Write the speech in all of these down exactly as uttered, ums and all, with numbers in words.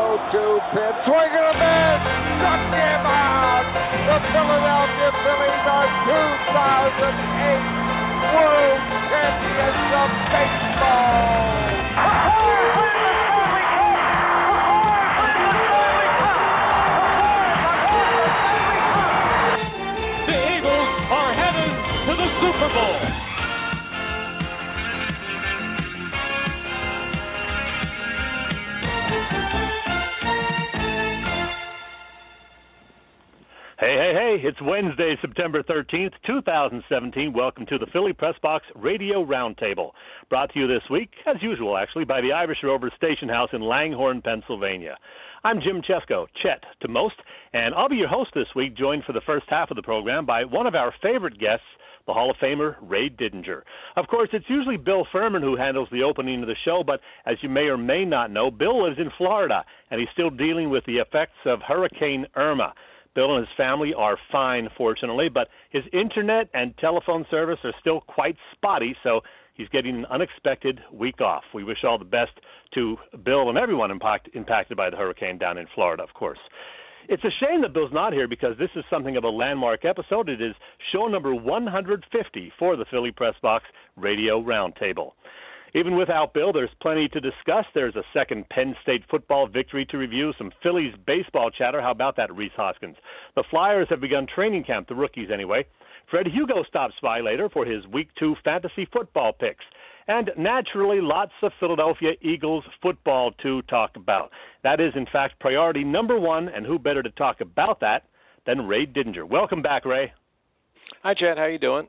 oh two pitch, swing and a miss, knocked him out. The Philadelphia Phillies are two thousand eight World Champions of Baseball. Super Bowl. Hey, hey, hey, it's Wednesday, September thirteenth, two thousand seventeen. Welcome to the Philly Press Box Radio Roundtable. Brought to you this week, as usual, actually, by the Irish Rover Station House in Langhorne, Pennsylvania. I'm Jim Chesko, Chet to most, and I'll be your host this week, joined for the first half of the program by one of our favorite guests, the Hall of Famer, Ray Didinger. Of course, it's usually Bill Furman who handles the opening of the show, but as you may or may not know, Bill lives in Florida, and he's still dealing with the effects of Hurricane Irma. Bill and his family are fine, fortunately, but his internet and telephone service are still quite spotty, so he's getting an unexpected week off. We wish all the best to Bill and everyone impact, impacted by the hurricane down in Florida, of course. It's a shame that Bill's not here because this is something of a landmark episode. It is show number one hundred fifty for the Philly Press Box Radio Roundtable. Even without Bill, there's plenty to discuss. There's a second Penn State football victory to review, some Phillies baseball chatter. How about that, Rhys Hoskins? The Flyers have begun training camp, the rookies anyway. Fred Hugo stops by later for his Week two fantasy football picks. And naturally, lots of Philadelphia Eagles football to talk about. That is, in fact, priority number one, and who better to talk about that than Ray Didinger. Welcome back, Ray. Hi, Chad. How you doing?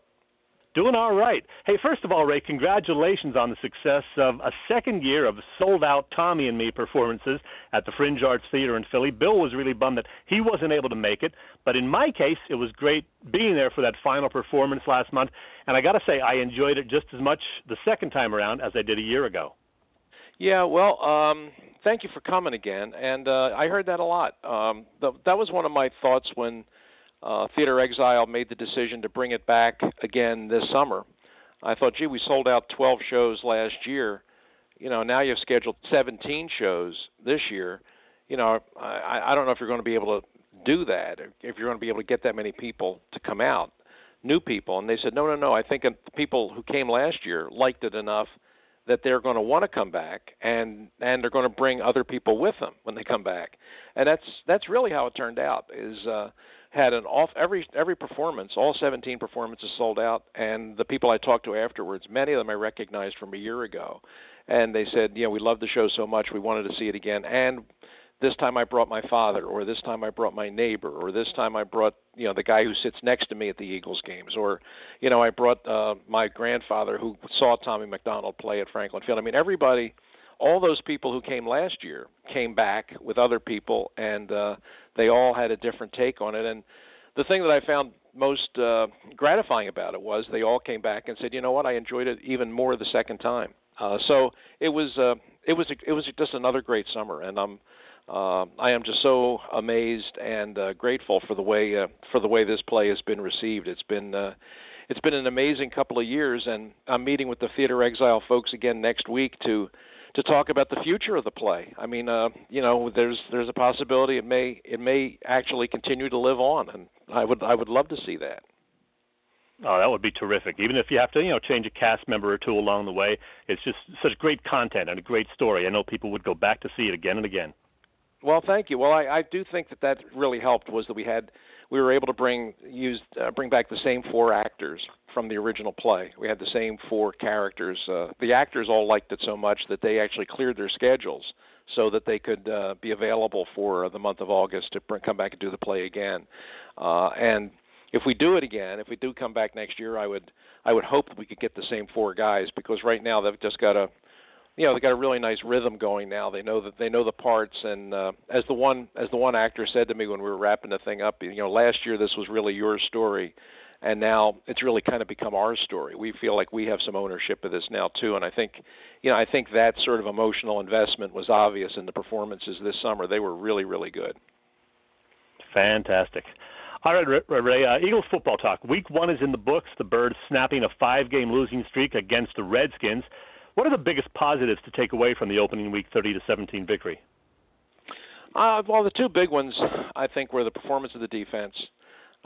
Doing all right. Hey, first of all, Ray, congratulations on the success of a second year of sold-out Tommy and Me performances at the Fringe Arts Theater in Philly. Bill was really bummed that he wasn't able to make it, but in my case, it was great being there for that final performance last month, and I got to say I enjoyed it just as much the second time around as I did a year ago. Yeah, well, um, thank you for coming again, and uh, I heard that a lot. Um, the, that was one of my thoughts when Uh, Theater Exile made the decision to bring it back again this summer. I thought, gee, we sold out twelve shows last year. You know, now you've scheduled seventeen shows this year. You know, I, I don't know if you're going to be able to do that, if you're going to be able to get that many people to come out, new people. And they said, no, no, no, I think people who came last year liked it enough that they're going to want to come back, and, and they're going to bring other people with them when they come back. And that's that's really how it turned out is uh, – had an off every every performance, all seventeen performances sold out, and the people I talked to afterwards, many of them I recognized from a year ago, and they said, you know, we loved the show so much, we wanted to see it again, and this time I brought my father, or this time I brought my neighbor, or this time I brought, you know, the guy who sits next to me at the Eagles games, or, you know, I brought uh, my grandfather who saw Tommy McDonald play at Franklin Field. I mean, everybody, all those people who came last year came back with other people, and uh, they all had a different take on it. And the thing that I found most uh, gratifying about it was they all came back and said, you know what, I enjoyed it even more the second time. Uh, so it was uh, it was it was just another great summer, and I'm uh, I am just so amazed and uh, grateful for the way uh, for the way this play has been received. It's been uh, it's been an amazing couple of years, and I'm meeting with the Theater Exile folks again next week to. to talk about the future of the play. I mean, uh, you know, there's there's a possibility it may it may actually continue to live on, and I would I would love to see that. Oh, that would be terrific. Even if you have to, you know, change a cast member or two along the way, it's just such great content and a great story. I know people would go back to see it again and again. Well, thank you. Well, I, I do think that that really helped was that we had we were able to bring used uh, bring back the same four actors from the original play. We had the same four characters. Uh, the actors all liked it so much that they actually cleared their schedules so that they could uh, be available for the month of August to bring, come back and do the play again. Uh, and if we do it again, if we do come back next year, I would I would hope that we could get the same four guys, because right now they've just got a you know, they got a really nice rhythm going now. They know that they know the parts, and uh, as the one as the one actor said to me when we were wrapping the thing up, you know, last year this was really your story, and now it's really kind of become our story. We feel like we have some ownership of this now too, and I think, you know, I think that sort of emotional investment was obvious in the performances this summer. They were really, really good. Fantastic. All right, Ray, uh, Eagles football talk. Week one is in the books. The Birds snapping a five-game losing streak against the Redskins. What are the biggest positives to take away from the opening week thirty to seventeen victory? Uh, well, the two big ones, I think, were the performance of the defense.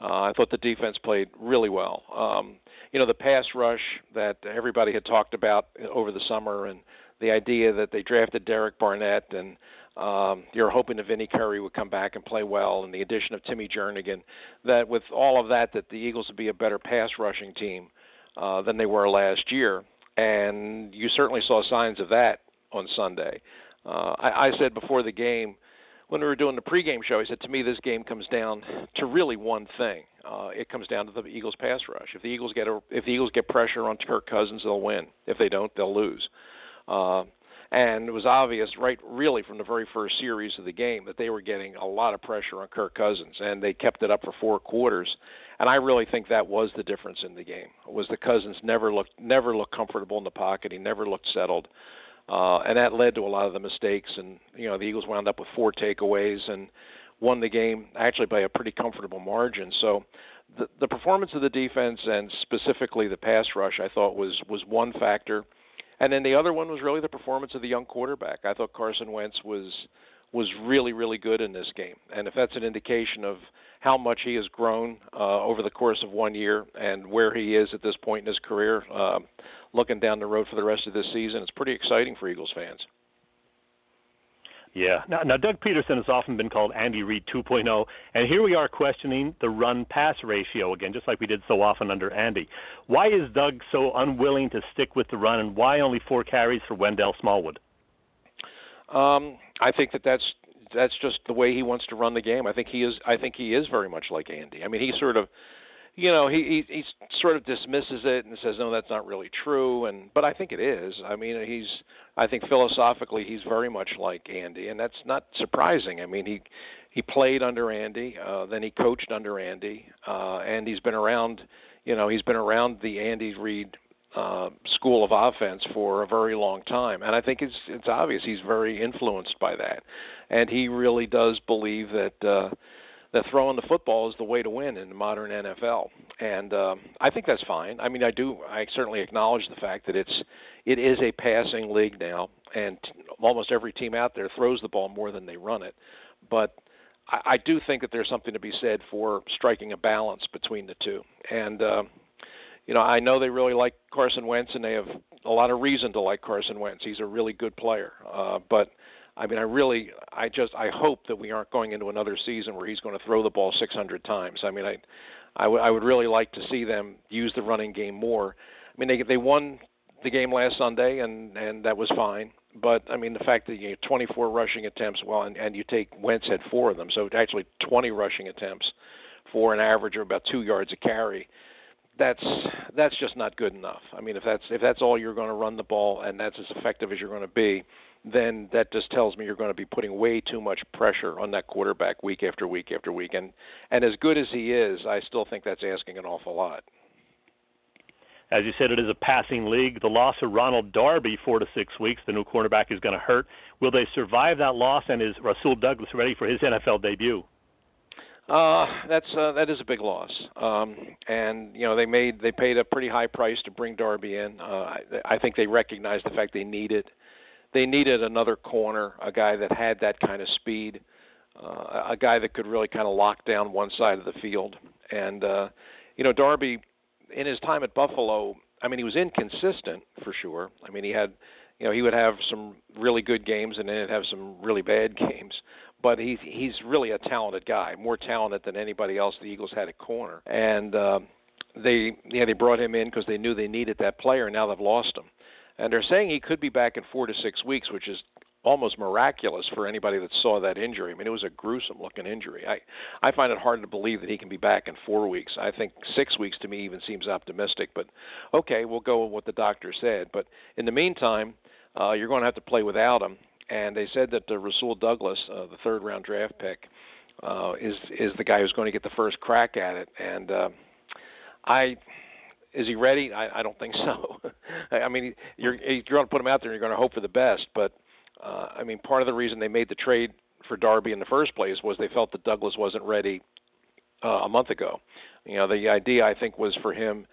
Uh, I thought the defense played really well. Um, you know, the pass rush that everybody had talked about over the summer, and the idea that they drafted Derek Barnett, and um, you're hoping that Vinnie Curry would come back and play well, and the addition of Timmy Jernigan, that with all of that, that the Eagles would be a better pass rushing team uh, than they were last year. And you certainly saw signs of that on Sunday. Uh, I, I said before the game, when we were doing the pregame show, he said, to me, this game comes down to really one thing. Uh, it comes down to the Eagles' pass rush. If the Eagles get a, if the Eagles get pressure on Kirk Cousins, they'll win. If they don't, they'll lose. Uh, and it was obvious, right, really from the very first series of the game, that they were getting a lot of pressure on Kirk Cousins, and they kept it up for four quarters. And I really think that was the difference in the game, was the Cousins never looked never looked comfortable in the pocket. He never looked settled. Uh, and that led to a lot of the mistakes, and, you know, the Eagles wound up with four takeaways and won the game actually by a pretty comfortable margin. So the, the performance of the defense, and specifically the pass rush, I thought was, was one factor. And then the other one was really the performance of the young quarterback. I thought Carson Wentz was was really, really good in this game. And if that's an indication of how much he has grown uh, over the course of one year and where he is at this point in his career, uh, looking down the road for the rest of this season, it's pretty exciting for Eagles fans. Yeah. Now, now Doug Peterson has often been called Andy Reid two point oh, and here we are questioning the run-pass ratio again, just like we did so often under Andy. Why is Doug so unwilling to stick with the run, and why only four carries for Wendell Smallwood? Um, I think that that's that's just the way he wants to run the game. I think he is. I think he is very much like Andy. I mean, he sort of, you know, he he, he sort of dismisses it and says, no, that's not really true. And but I think it is. I mean, he's. I think philosophically, he's very much like Andy, and that's not surprising. I mean, he he played under Andy, uh, then he coached under Andy, uh, and he's been around. You know, he's been around the Andy Reid Uh, school of offense for a very long time, and I think it's it's obvious he's very influenced by that, and he really does believe that uh, that throwing the football is the way to win in the modern N F L, and um, I think that's fine. I mean, I do I certainly acknowledge the fact that it's it is a passing league now, and t- almost every team out there throws the ball more than they run it, but I, I do think that there's something to be said for striking a balance between the two, and. Uh, You know, I know they really like Carson Wentz, and they have a lot of reason to like Carson Wentz. He's a really good player. Uh, but, I mean, I really, I just, I hope that we aren't going into another season where he's going to throw the ball six hundred times. I mean, I, I, w- I would really like to see them use the running game more. I mean, they they won the game last Sunday, and, and that was fine. But, I mean, the fact that you know, twenty-four rushing attempts, well, and, and you take Wentz had four of them, so actually twenty rushing attempts for an average of about two yards a carry. That's that's just not good enough. I mean, if that's if that's all you're going to run the ball and that's as effective as you're going to be, then that just tells me you're going to be putting way too much pressure on that quarterback week after week after week. And, and as good as he is, I still think that's asking an awful lot. As you said, it is a passing league. The loss of Ronald Darby, four to six weeks, the new cornerback is going to hurt. Will they survive that loss, and is Rasul Douglas ready for his N F L debut? Uh, that's, uh, that is a big loss. Um, and, you know, they made, they paid a pretty high price to bring Darby in. Uh, I, I think they recognized the fact they needed, they needed another corner, a guy that had that kind of speed, uh, a guy that could really kind of lock down one side of the field. And, uh, you know, Darby in his time at Buffalo, I mean, he was inconsistent for sure. I mean, he had, you know, he would have some really good games and then he'd have some really bad games. But he's he's really a talented guy, more talented than anybody else the Eagles had at corner. And uh, they yeah they brought him in because they knew they needed that player, and now they've lost him. And they're saying he could be back in four to six weeks, which is almost miraculous for anybody that saw that injury. I mean, it was a gruesome-looking injury. I, I find it hard to believe that he can be back in four weeks. I think six weeks to me even seems optimistic. But, okay, we'll go with what the doctor said. But in the meantime, uh, you're going to have to play without him. And they said that the Rasul Douglas, uh, the third-round draft pick, uh, is is the guy who's going to get the first crack at it. And uh, I, is he ready? I, I don't think so. I mean, you're you're going to put him out there, and you're going to hope for the best. But uh, I mean, part of the reason they made the trade for Darby in the first place was they felt that Douglas wasn't ready uh, a month ago. You know, the idea I think was for him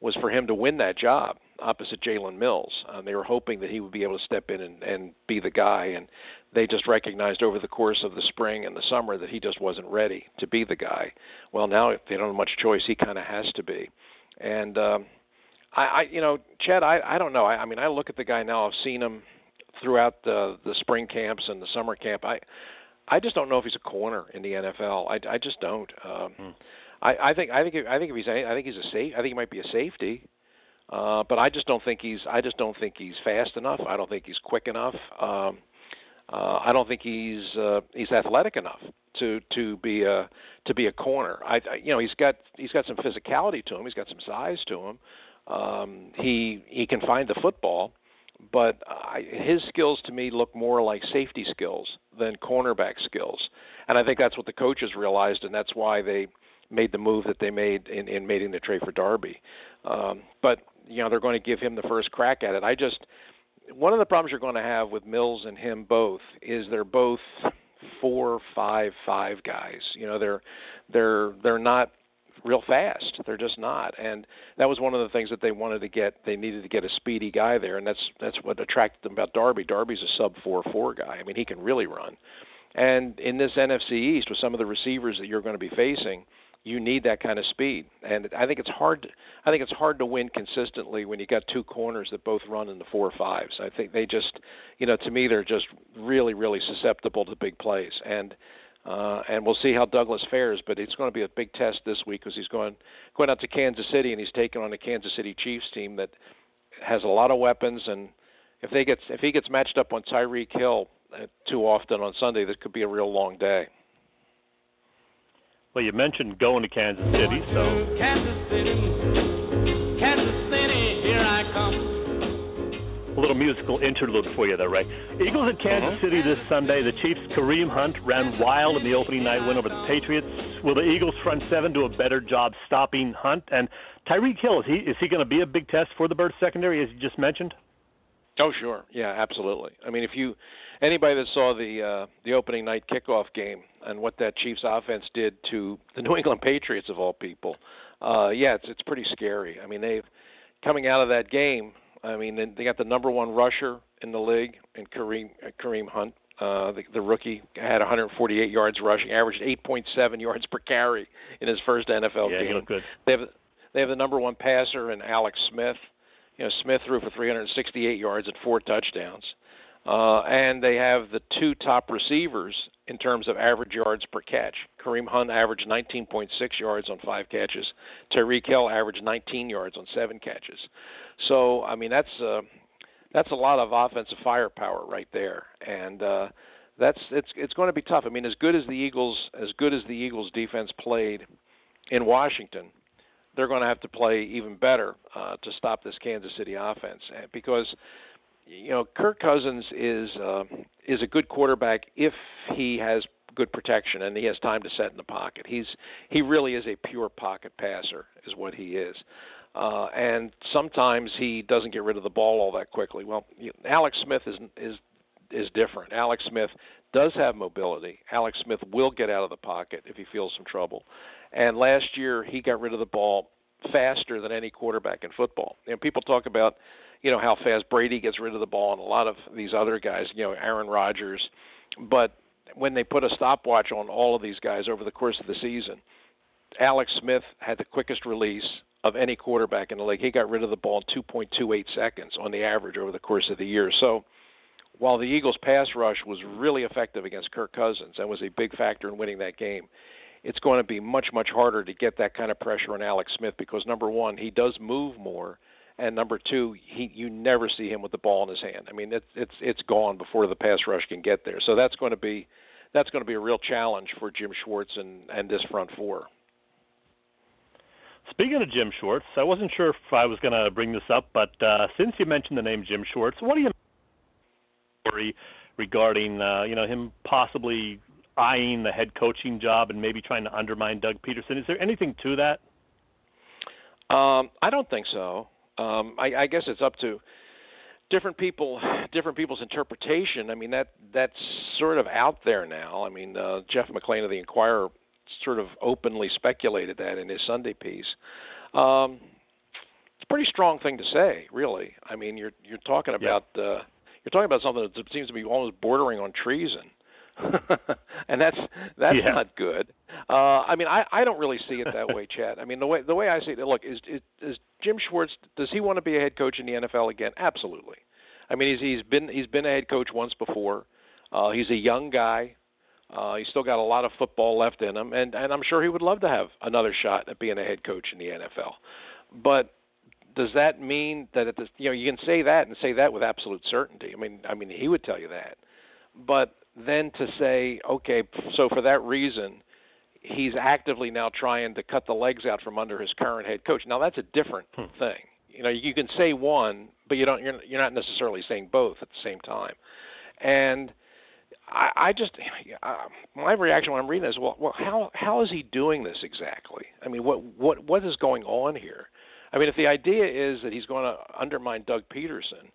was for him to win that job opposite Jalen Mills. Um, they were hoping that he would be able to step in and, and be the guy. And they just recognized over the course of the spring and the summer that he just wasn't ready to be the guy. Well, now if they don't have much choice, he kind of has to be. And um, I, I, you know, Chad, I, I don't know. I, I mean, I look at the guy now. I've seen him throughout the the spring camps and the summer camp. I, I just don't know if he's a corner in the N F L. I, I just don't. Um, hmm. I, I think I think I think if he's I think he's a safe. I think he might be a safety. Uh, but I just don't think he's I just don't think he's fast enough. I don't think he's quick enough. Um, uh, I don't think he's uh, he's athletic enough to to be a to be a corner. I, I you know he's got he's got some physicality to him. He's got some size to him. Um, he he can find the football, but I, his skills to me look more like safety skills than cornerback skills. And I think that's what the coaches realized, and that's why they made the move that they made in, in making the trade for Darby. Um, but you know, they're going to give him the first crack at it. I just, one of the problems you're going to have with Mills and him both is they're both four, five, five guys. You know, they're, they're, they're not real fast. They're just not. And that was one of the things that they wanted to get. They needed to get a speedy guy there. And that's, that's what attracted them about Darby. Darby's a sub four, four guy. I mean, he can really run. And in this N F C East with some of the receivers that you're going to be facing, you need that kind of speed, and I think it's hard. I think it's hard to win consistently when you got two corners that both run in the four fives. I think they just, you know, to me they're just really, really susceptible to big plays, and uh, and we'll see how Douglas fares. But it's going to be a big test this week because he's going going out to Kansas City and he's taking on the Kansas City Chiefs team that has a lot of weapons, and if they gets if he gets matched up on Tyreek Hill too often on Sunday, this could be a real long day. Well, you mentioned going to Kansas City, so. Kansas City, Kansas City, here I come. A little musical interlude for you there, Ray. Eagles at Kansas uh-huh. City this Sunday. The Chiefs' Kareem Hunt ran wild in the opening night win over the Patriots. Will the Eagles' front seven do a better job stopping Hunt? And Tyreek Hill, is he is he going to be a big test for the Birds' secondary, as you just mentioned? Oh, sure. Yeah, absolutely. I mean, if you anybody that saw the uh, the opening night kickoff game and what that Chiefs offense did to the New England Patriots of all people, uh, yeah, it's it's pretty scary. I mean, they've coming out of that game. I mean, they got the number one rusher in the league in Kareem Kareem Hunt. Uh, the, the rookie had one hundred forty-eight yards rushing, averaged eight point seven yards per carry in his first N F L yeah, game. Yeah, he looked good. They have they have the number one passer in Alex Smith. You know, Smith threw for three hundred sixty-eight yards and four touchdowns. Uh, and they have the two top receivers in terms of average yards per catch. Kareem Hunt averaged nineteen point six yards on five catches. Tyreek Hill averaged nineteen yards on seven catches. So, I mean, that's uh, that's a lot of offensive firepower right there. And uh, that's it's it's going to be tough. I mean, as good as the Eagles as good as the Eagles defense played in Washington, they're going to have to play even better uh, to stop this Kansas City offense because, you know, Kirk Cousins is uh, is a good quarterback if he has good protection and he has time to set in the pocket. He's he really is a pure pocket passer is what he is, uh, and sometimes he doesn't get rid of the ball all that quickly. Well, you know, Alex Smith is is is different. Alex Smith does have mobility. Alex Smith will get out of the pocket if he feels some trouble. And last year, he got rid of the ball faster than any quarterback in football. You know, people talk about, you know, how fast Brady gets rid of the ball and a lot of these other guys, you know, Aaron Rodgers. But when they put a stopwatch on all of these guys over the course of the season, Alex Smith had the quickest release of any quarterback in the league. He got rid of the ball in two point two eight seconds on the average over the course of the year. So while the Eagles' pass rush was really effective against Kirk Cousins and was a big factor in winning that game, it's going to be much, much harder to get that kind of pressure on Alex Smith because, number one, he does move more, and number two, he you never see him with the ball in his hand. I mean, it's it's it's gone before the pass rush can get there. So that's going to be that's going to be a real challenge for Jim Schwartz and, and this front four. Speaking of Jim Schwartz, I wasn't sure if I was going to bring this up, but uh, since you mentioned the name Jim Schwartz, what do you worry regarding uh, you know him possibly eyeing the head coaching job and maybe trying to undermine Doug Peterson? Is there anything to that? Um, I don't think so. Um, I, I guess it's up to different people, different people's interpretation. I mean, that that's sort of out there now. I mean, uh, Jeff McClain of the Inquirer sort of openly speculated that in his Sunday piece. Um, it's a pretty strong thing to say, really. I mean, you're you're talking about yeah. – uh, you're talking about something that seems to be almost bordering on treason. And that's that's yeah. not good. Uh, I mean, I, I don't really see it that way, Chad. I mean, the way the way I see it, look, is, is is Jim Schwartz, does he want to be a head coach in the N F L again? Absolutely. I mean, he's he's been he's been a head coach once before. Uh, he's a young guy. Uh, he's still got a lot of football left in him, and, and I'm sure he would love to have another shot at being a head coach in the N F L. But does that mean that at this, you know, you can say that and say that with absolute certainty? I mean, I mean, he would tell you that, but. Then to say, okay, so for that reason, he's actively now trying to cut the legs out from under his current head coach. Now that's a different hmm. thing. You know, you can say one, but you don't. You're, you're not necessarily saying both at the same time. And I, I just, uh, my reaction when I'm reading this, well, well, how how is he doing this exactly? I mean, what what what is going on here? I mean, if the idea is that he's going to undermine Doug Peterson,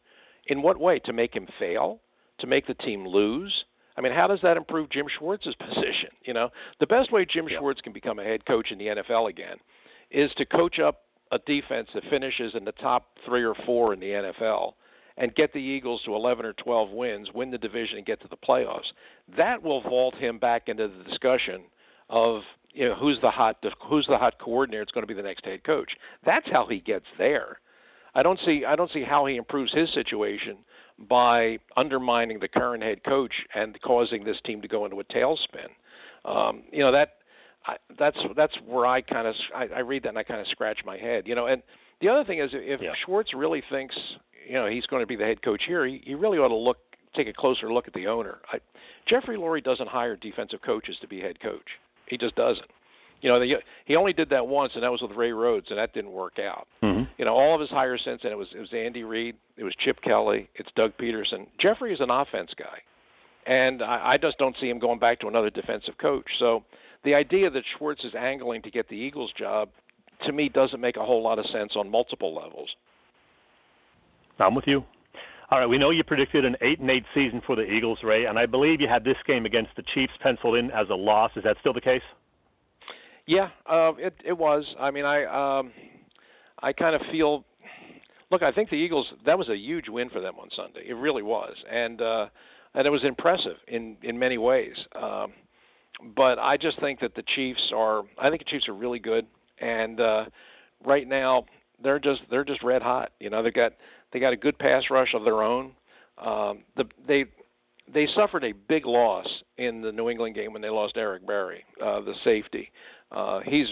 in what way? To make him fail? To make the team lose? I mean, how does that improve Jim Schwartz's position? You know, the best way Jim yep. Schwartz can become a head coach in the N F L again is to coach up a defense that finishes in the top three or four in the N F L and get the Eagles to eleven or twelve wins, win the division, and get to the playoffs. That will vault him back into the discussion of, you know, who's the hot who's the hot coordinator that's going to be the next head coach. That's how he gets there. I don't see I don't see how he improves his situation by undermining the current head coach and causing this team to go into a tailspin. Um, you know, that I, that's that's where I kind of I, I read that and I kind of scratch my head. You know, and the other thing is if yeah. Schwartz really thinks, you know, he's going to be the head coach here, he, he really ought to look take a closer look at the owner. I, Jeffrey Lurie doesn't hire defensive coaches to be head coach. He just doesn't. You know, the, he only did that once, and that was with Ray Rhodes, and that didn't work out. Mm-hmm. You know, all of his hires since, and it was it was Andy Reid, it was Chip Kelly, it's Doug Peterson. Jeffrey is an offense guy, and I, I just don't see him going back to another defensive coach. So the idea that Schwartz is angling to get the Eagles job, to me, doesn't make a whole lot of sense on multiple levels. I'm with you. All right, we know you predicted an eight and eight season for the Eagles, Ray, and I believe you had this game against the Chiefs penciled in as a loss. Is that still the case? Yeah, uh, it it was. I mean, I um, I kind of feel. Look, I think the Eagles. That was a huge win for them on Sunday. It really was, and uh, and it was impressive in, in many ways. Um, but I just think that the Chiefs are. I think the Chiefs are really good, and uh, right now they're just they're just red hot. You know, they got they got a good pass rush of their own. Um, the they. They suffered a big loss in the New England game when they lost Eric Berry, uh, the safety. Uh, he's,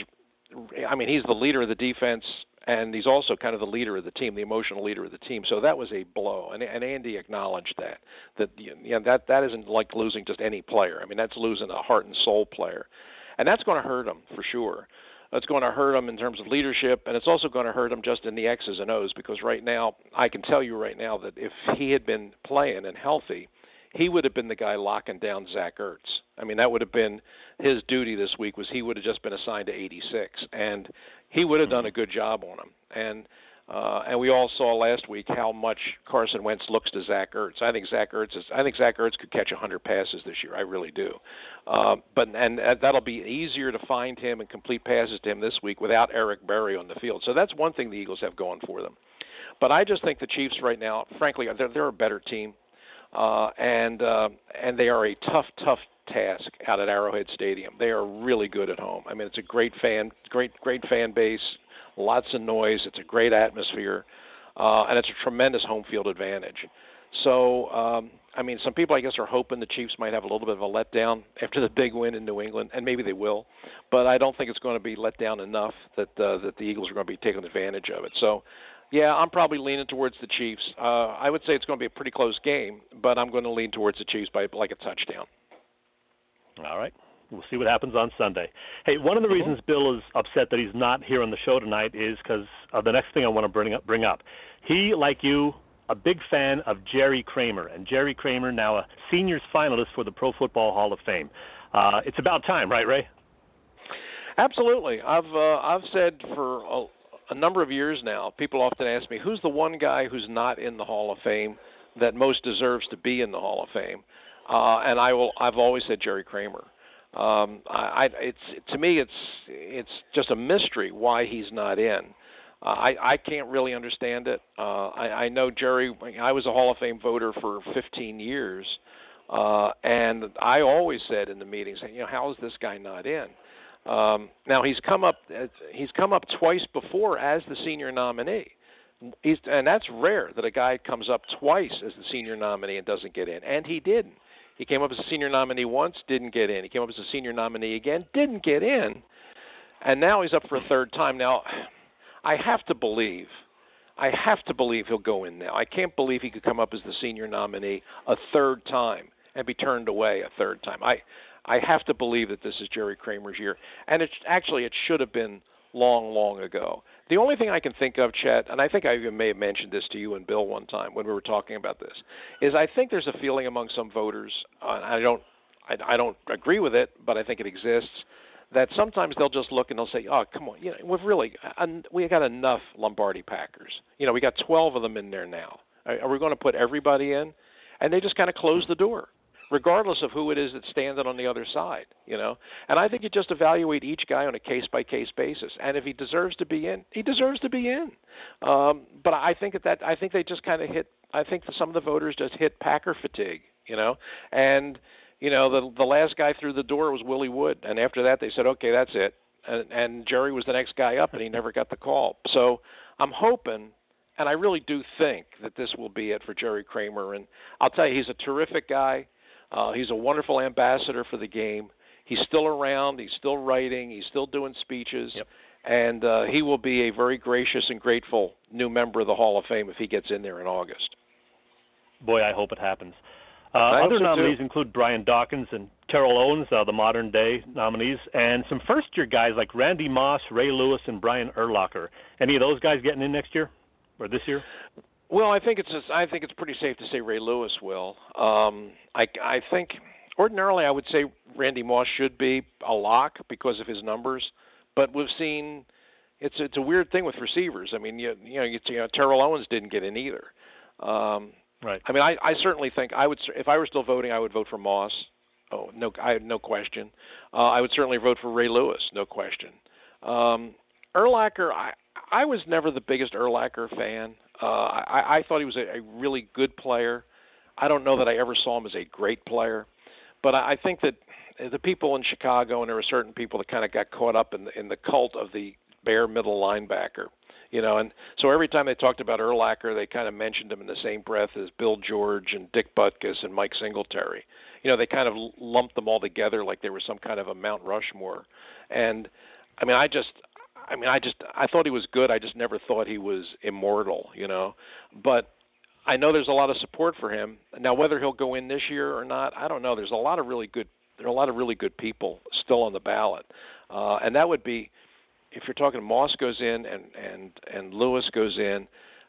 I mean, he's the leader of the defense, and he's also kind of the leader of the team, the emotional leader of the team. So that was a blow, and, and Andy acknowledged that. That you know, that that isn't like losing just any player. I mean, that's losing a heart and soul player, and that's going to hurt him for sure. It's going to hurt them in terms of leadership, and it's also going to hurt them just in the X's and O's because right now, I can tell you right now that if he had been playing and healthy, he would have been the guy locking down Zach Ertz. I mean, that would have been his duty this week was he would have just been assigned to eighty-six, and he would have done a good job on him. And uh, and we all saw last week how much Carson Wentz looks to Zach Ertz. I think Zach Ertz is. I think Zach Ertz could catch one hundred passes this year. I really do. Uh, but and that'll be easier to find him and complete passes to him this week without Eric Berry on the field. So that's one thing the Eagles have going for them. But I just think the Chiefs right now, frankly, they're, they're a better team. Uh, and uh, and they are a tough, tough task out at Arrowhead Stadium. They are really good at home. I mean, it's a great fan, great, great fan base, lots of noise. It's a great atmosphere, uh, and it's a tremendous home field advantage. So, um, I mean, some people, I guess, are hoping the Chiefs might have a little bit of a letdown after the big win in New England, and maybe they will. But I don't think it's going to be let down enough that uh, that the Eagles are going to be taking advantage of it. So. Yeah, I'm probably leaning towards the Chiefs. Uh, I would say it's going to be a pretty close game, but I'm going to lean towards the Chiefs by like a touchdown. All right. We'll see what happens on Sunday. Hey, one of the reasons Bill is upset that he's not here on the show tonight is because of the next thing I want to bring up, bring up. He, like you, a big fan of Jerry Kramer, and Jerry Kramer now a seniors finalist for the Pro Football Hall of Fame. Uh, it's about time, right, Ray? Absolutely. I've uh, I've said for a A number of years now, people often ask me, who's the one guy who's not in the Hall of Fame that most deserves to be in the Hall of Fame? Uh, and I will, I've always said Jerry Kramer. Um, I, I, it's to me, it's it's just a mystery why he's not in. Uh, I, I can't really understand it. Uh, I, I know Jerry, I was a Hall of Fame voter for fifteen years, uh, and I always said in the meetings, you know, how is this guy not in? Um, now he's come up, he's come up twice before as the senior nominee. He's, and that's rare that a guy comes up twice as the senior nominee and doesn't get in. And he didn't. He came up as a senior nominee once, didn't get in. He came up as a senior nominee again, didn't get in. And now he's up for a third time. Now, I have to believe, I have to believe he'll go in now. I can't believe he could come up as the senior nominee a third time and be turned away a third time. I, I have to believe that this is Jerry Kramer's year. And it's actually, it should have been long, long ago. The only thing I can think of, Chet, and I think I even may have mentioned this to you and Bill one time when we were talking about this, is I think there's a feeling among some voters, uh, I don't I, I don't agree with it, but I think it exists, that sometimes they'll just look and they'll say, oh, come on, you know, we've really, uh, we got enough Lombardi Packers. You know, we got twelve of them in there now. Are, are we going to put everybody in? And they just kind of close the door, regardless of who it is that's standing on the other side, you know. And I think you just evaluate each guy on a case-by-case basis. And if he deserves to be in, he deserves to be in. Um, but I think that I think they just kind of hit – I think some of the voters just hit Packer fatigue, you know. And, you know, the the last guy through the door was Willie Wood. And after that they said, okay, that's it. And, and Jerry was the next guy up, and he never got the call. So I'm hoping – and I really do think that this will be it for Jerry Kramer. And I'll tell you, he's a terrific guy. Uh, he's a wonderful ambassador for the game. He's still around. He's still writing. He's still doing speeches. Yep. And uh, he will be a very gracious and grateful new member of the Hall of Fame if he gets in there in August. Boy, I hope it happens. Uh, other so nominees too. Include Brian Dawkins and Terrell Owens, uh, the modern-day nominees, and some first-year guys like Randy Moss, Ray Lewis, and Brian Urlacher. Any of those guys getting in next year or this year? Well, I think it's just, I think it's pretty safe to say Ray Lewis will. Um, I, I think ordinarily I would say Randy Moss should be a lock because of his numbers, but we've seen it's it's a weird thing with receivers. I mean, you you know, you, you know Terrell Owens didn't get in either. Um, right. I mean, I, I certainly think I would if I were still voting, I would vote for Moss. Oh no, I no question. Uh, I would certainly vote for Ray Lewis, no question. Um, Urlacher, I I was never the biggest Urlacher fan. Uh, I, I thought he was a, a really good player. I don't know that I ever saw him as a great player, but I, I think that the people in Chicago, and there were certain people that kind of got caught up in the, in the cult of the bare middle linebacker, you know, and so every time they talked about Urlacher, they kind of mentioned him in the same breath as Bill George and Dick Butkus and Mike Singletary. You know, they kind of lumped them all together like they were some kind of a Mount Rushmore. And, I mean, I just – I mean, I just I thought he was good. I just never thought he was immortal, you know. But I know there's a lot of support for him now. Whether he'll go in this year or not, I don't know. There's a lot of really good there are a lot of really good people still on the ballot, uh, and that would be if you're talking Moss goes in and and and Lewis goes in,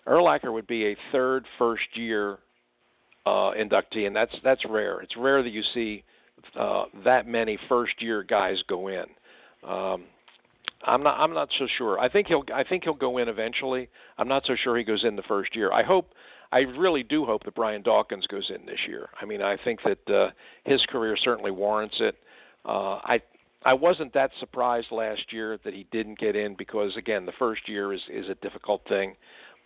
Urlacher would be a third first year uh, inductee, and that's that's rare. It's rare that you see uh, that many first year guys go in. Um, I'm not. I'm not so sure. I think he'll. I think he'll go in eventually. I'm not so sure he goes in the first year. I hope. I really do hope that Brian Dawkins goes in this year. I mean, I think that uh, his career certainly warrants it. Uh, I. I wasn't that surprised last year that he didn't get in because again, the first year is, is a difficult thing.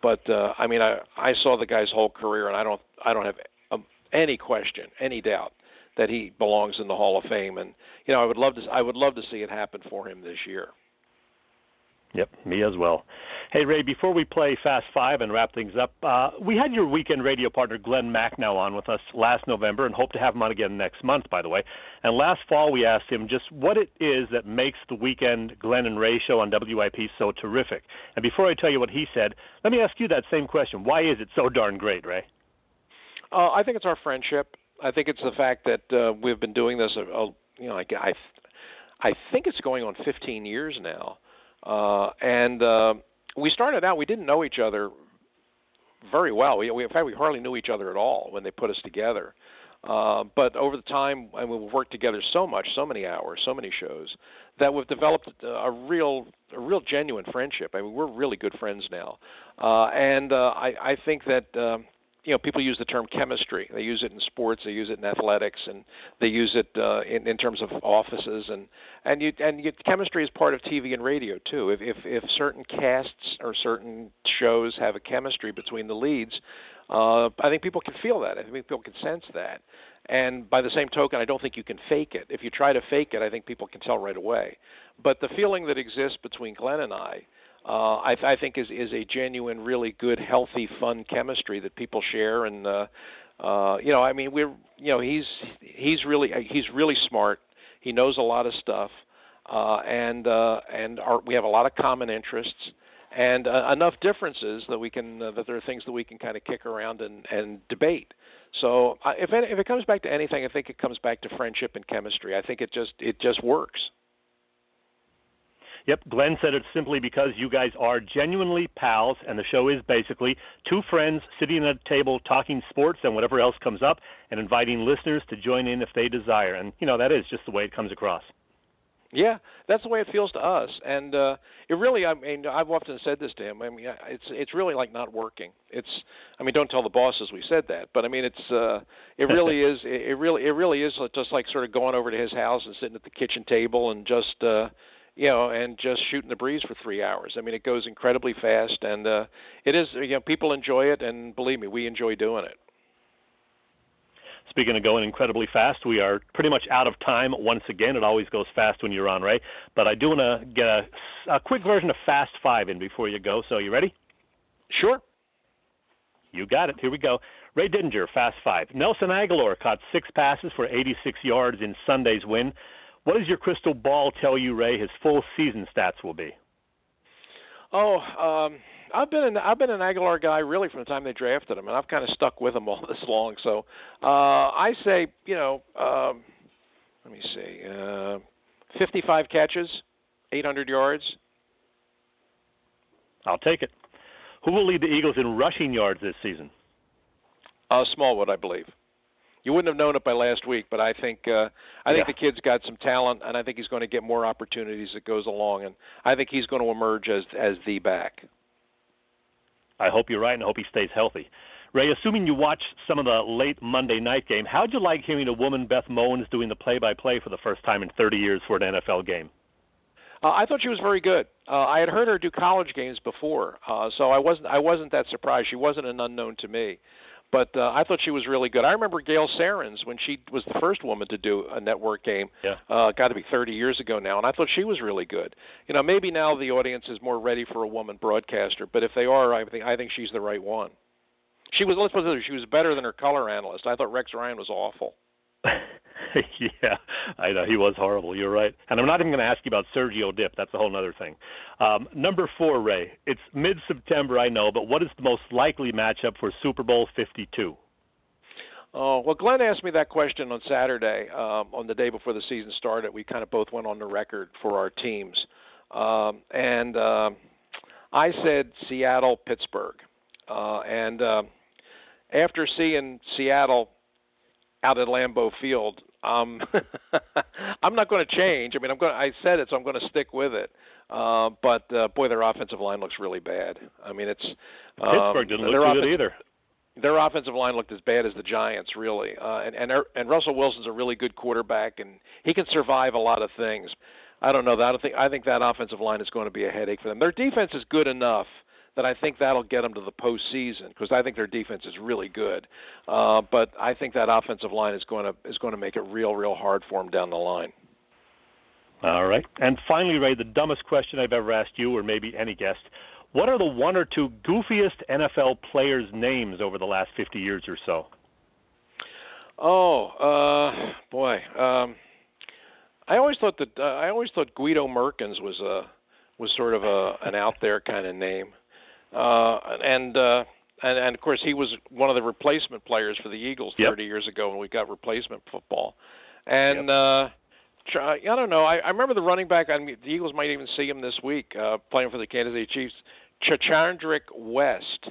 But uh, I mean, I, I saw the guy's whole career, and I don't. I don't have um, any question, any doubt that he belongs in the Hall of Fame. And you know, I would love to. I would love to see it happen for him this year. Yep, me as well. Hey, Ray, before we play Fast Five and wrap things up, uh, we had your weekend radio partner, Glenn Macnow, on with us last November and hope to have him on again next month, by the way. And last fall, we asked him just what it is that makes the weekend Glenn and Ray show on W I P so terrific. And before I tell you what he said, let me ask you that same question. Why is it so darn great, Ray? Uh, I think it's our friendship. I think it's the fact that uh, we've been doing this, a, a, you know, I, I, I think it's going on fifteen years now. Uh, and uh, we started out, we didn't know each other very well. We, we, in fact, we hardly knew each other at all when they put us together. Uh, but over the time, I mean, we've worked together so much, so many hours, so many shows, that we've developed a real, a real genuine friendship. I mean, we're really good friends now. Uh, and uh, I, I think that, uh, you know, people use the term chemistry. They use it in sports, they use it in athletics, and they use it uh, in, in terms of offices. And and you and you, chemistry is part of T V and radio too. If if if certain casts or certain shows have a chemistry between the leads, uh, I think people can feel that. I think people can sense that. And by the same token, I don't think you can fake it. If you try to fake it, I think people can tell right away. But the feeling that exists between Glenn and I, uh, I, I think is, is a genuine, really good, healthy, fun chemistry that people share. And, uh, uh, you know, I mean, we're, you know, he's, he's really, he's really smart. He knows a lot of stuff. Uh, and, uh, and our, we have a lot of common interests. And uh, enough differences that we can uh, that there are things that we can kind of kick around and, and debate. So uh, if it, if it comes back to anything, I think it comes back to friendship and chemistry. I think it just it just works. Yep, Glenn said it's simply because you guys are genuinely pals, and the show is basically two friends sitting at a table talking sports and whatever else comes up, and inviting listeners to join in if they desire. And you know that is just the way it comes across. Yeah, that's the way it feels to us, and uh, it really, I mean, I've often said this to him, I mean, it's it's really like not working. It's, I mean, don't tell the bosses we said that, but I mean, it's, uh, it really is, it really, it really is just like sort of going over to his house and sitting at the kitchen table and just, uh, you know, and just shooting the breeze for three hours. I mean, it goes incredibly fast, and uh, it is, you know, people enjoy it, and believe me, we enjoy doing it. Speaking of going incredibly fast, we are pretty much out of time once again. It always goes fast when you're on, Ray. But I do want to get a, a quick version of Fast Five in before you go. So you ready? Sure. You got it. Here we go. Ray Didinger, Fast Five. Nelson Agholor caught six passes for eighty-six yards in Sunday's win. What does your crystal ball tell you, Ray, his full season stats will be? Oh, um... I've been an, I've been an Agholor guy really from the time they drafted him, and I've kind of stuck with him all this long. So uh, I say, you know, um, let me see, uh, fifty-five catches, eight hundred yards. I'll take it. Who will lead the Eagles in rushing yards this season? Uh, Smallwood, I believe. You wouldn't have known it by last week, but I think uh, I think yeah. the kid's got some talent, and I think he's going to get more opportunities that goes along, and I think he's going to emerge as as the back. I hope you're right, and I hope he stays healthy. Ray, assuming you watched some of the late Monday night game, how'd you like hearing a woman, Beth Mowens, doing the play-by-play for the first time in thirty years for an N F L game? Uh, I thought she was very good. Uh, I had heard her do college games before, uh, so I wasn't I wasn't that surprised. She wasn't an unknown to me, but uh, I thought she was really good. I remember Gail Sarens when she was the first woman to do a network game. Yeah. Uh, got to be thirty years ago now, and I thought she was really good. You know, maybe now the audience is more ready for a woman broadcaster, but if they are, I think I think she's the right one. She was let's put it this way, she was better than her color analyst. I thought Rex Ryan was awful. Yeah, I know. He was horrible. You're right. And I'm not even going to ask you about Sergio Dip. That's a whole other thing. Um, number four, Ray, it's mid-September, I know, but what is the most likely matchup for Super Bowl fifty-two? Oh, well, Glenn asked me that question on Saturday, um, on the day before the season started. We kind of both went on the record for our teams. Um, and uh, I said Seattle, Pittsburgh. Uh, and uh, after seeing Seattle out at Lambeau Field, Um, I'm not going to change. I mean, I'm going. I said it, so I'm going to stick with it. Uh, but uh, boy, their offensive line looks really bad. I mean, it's um, Pittsburgh didn't look good either. Their offensive line looked as bad as the Giants, really. Uh, and and and Russell Wilson's a really good quarterback, and he can survive a lot of things. I don't know that. I don't think I think that offensive line is going to be a headache for them. Their defense is good enough that I think that'll get them to the postseason, because I think their defense is really good. Uh, but I think that offensive line is going to is going to make it real, real hard for them down the line. All right. And finally, Ray, the dumbest question I've ever asked you, or maybe any guest. What are the one or two goofiest N F L players' names over the last fifty years or so? Oh, uh, boy. Um, I always thought that uh, I always thought Guido Merkins was a was sort of a an out there kind of name. Uh, and, uh, and, and of course he was one of the replacement players for the Eagles thirty yep. years ago when we got replacement football. And, yep. uh, try, I don't know. I, I remember the running back, I mean, the Eagles might even see him this week, uh, playing for the Kansas City Chiefs. Chachandrick West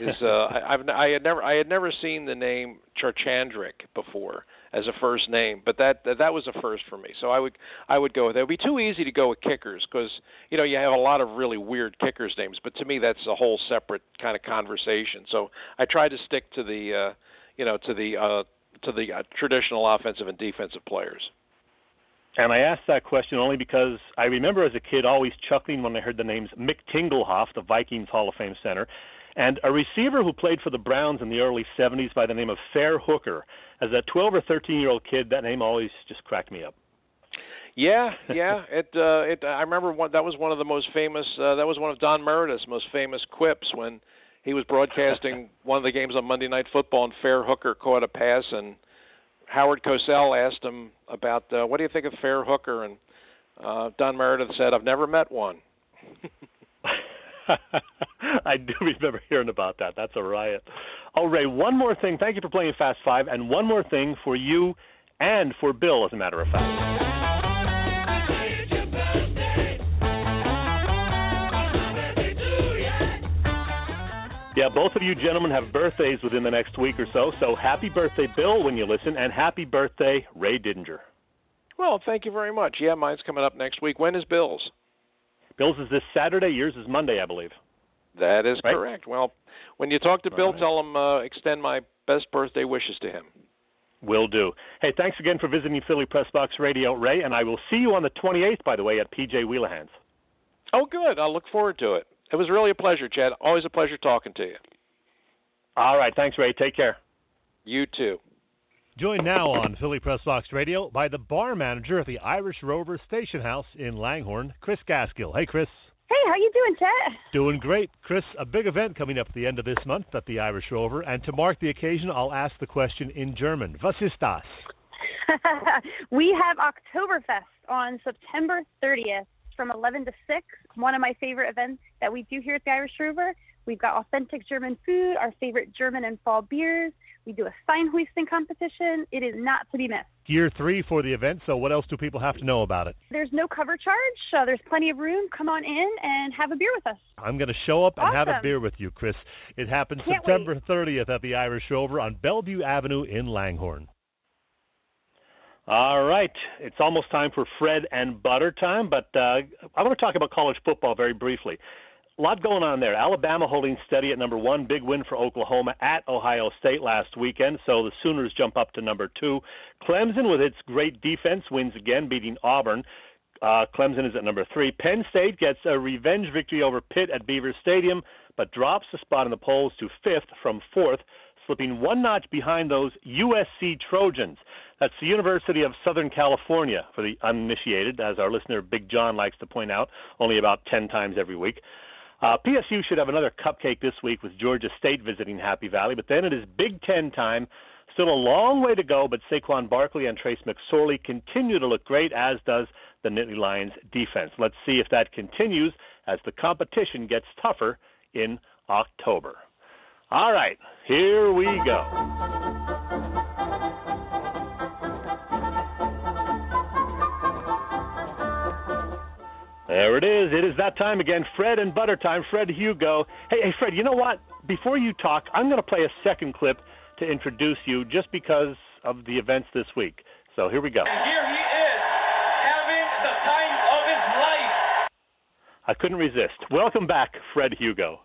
is, uh, I, I've, I had never, I had never seen the name Chachandrick before. as a first name, but that that was a first for me. So I would I would go with that. It would be too easy to go with kickers because, you know, you have a lot of really weird kickers names, but to me that's a whole separate kind of conversation. So I try to stick to the, uh, you know, to the uh, to the uh, traditional offensive and defensive players. And I asked that question only because I remember as a kid always chuckling when I heard the names Mick Tinglehoff, the Vikings Hall of Fame center, and a receiver who played for the Browns in the early seventies by the name of Fair Hooker. As a twelve- or thirteen-year-old kid, that name always just cracked me up. Yeah, yeah. it. Uh, it. I remember one, that was one of the most famous, uh, that was one of Don Meredith's most famous quips when he was broadcasting one of the games on Monday Night Football, and Fair Hooker caught a pass, and Howard Cosell asked him about, uh, what do you think of Fair Hooker? And uh, Don Meredith said, I've never met one. I do remember hearing about that. That's a riot. Oh, Ray, one more thing. Thank you for playing Fast Five, and one more thing for you and for Bill, as a matter of fact. Yeah, both of you gentlemen have birthdays within the next week or so, so happy birthday, Bill, when you listen, and happy birthday, Ray Didinger. Well, thank you very much. Yeah, mine's coming up next week. When is Bill's? Bill's is this Saturday. Yours is Monday, I believe. That is right? Correct. Well, when you talk to Bill, right. Tell him, uh, extend my best birthday wishes to him. Will do. Hey, thanks again for visiting Philly Press Box Radio, Ray, and I will see you on the twenty-eighth, by the way, at P J Wheelahan's. Oh, good. I'll look forward to it. It was really a pleasure, Chad. Always a pleasure talking to you. All right. Thanks, Ray. Take care. You too. Joined now on Philly Press Box Radio by the bar manager at the Irish Rover Station House in Langhorne, Chris Gaskill. Hey, Chris. Hey, how you doing, Chad? Doing great. Chris, a big event coming up at the end of this month at the Irish Rover, and to mark the occasion, I'll ask the question in German. Was ist das? We have Oktoberfest on September thirtieth from eleven to six, one of my favorite events that we do here at the Irish Rover. We've got authentic German food, our favorite German and fall beers. We do a sign hoisting competition. It is not to be missed. Year three for the event, so what else do people have to know about it? There's no cover charge, so there's plenty of room. Come on in and have a beer with us. I'm going to show up awesome. And have a beer with you, Chris. It happens Can't September wait. thirtieth at the Irish Rover on Bellevue Avenue in Langhorne. All right. It's almost time for Fred and Butter time, but uh, I want to talk about college football very briefly. A lot going on there. Alabama holding steady at number one. Big win for Oklahoma at Ohio State last weekend, so the Sooners jump up to number two. Clemson, with its great defense, wins again, beating Auburn. Uh, Clemson is at number three. Penn State gets a revenge victory over Pitt at Beaver Stadium, but drops the spot in the polls to fifth from fourth, slipping one notch behind those U S C Trojans. That's the University of Southern California for the uninitiated, as our listener Big John likes to point out, only about ten times every week. Uh, P S U should have another cupcake this week with Georgia State visiting Happy Valley, but then it is Big Ten time. Still a long way to go, but Saquon Barkley and Trace McSorley continue to look great, as does the Nittany Lions defense. Let's see if that continues as the competition gets tougher in October. All right, here we go. There it is. It is that time again. Fred and Butter time. Fred Hugo. Hey, hey, Fred, you know what? Before you talk, I'm going to play a second clip to introduce you just because of the events this week. So here we go. And here he is, having the time of his life. I couldn't resist. Welcome back, Fred Hugo.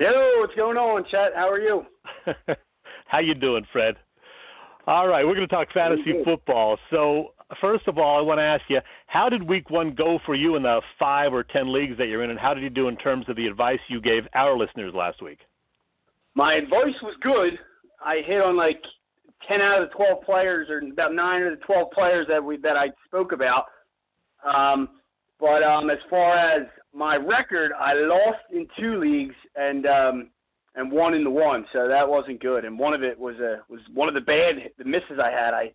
Hello, what's going on, Chet? How are you? How you doing, Fred? All right, we're going to talk fantasy football. So first of all, I want to ask you, how did week one go for you in the five or ten leagues that you're in, and how did you do in terms of the advice you gave our listeners last week? My advice was good. I hit on like ten out of the twelve players, or about nine of the twelve players that we that I spoke about. Um, but um, as far as my record, I lost in two leagues and um, and one in the one, so that wasn't good. And one of it was a was one of the bad the misses I had. I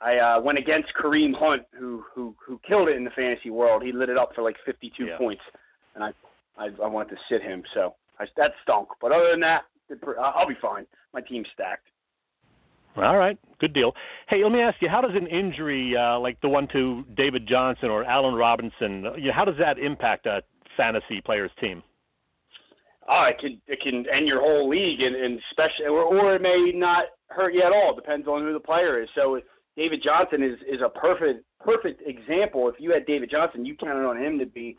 I uh, went against Kareem Hunt, who, who who killed it in the fantasy world. He lit it up for like fifty-two yeah. points, and I, I I wanted to sit him, so I, that stunk. But other than that, I'll be fine. My team's stacked. All right, good deal. Hey, let me ask you, how does an injury uh, like the one to David Johnson or Allen Robinson, you know, how does that impact a fantasy player's team? Oh, it can it can end your whole league, and, and especially or, or it may not hurt you at all. Depends on who the player is. So David Johnson is, is a perfect perfect example. If you had David Johnson, you counted on him to be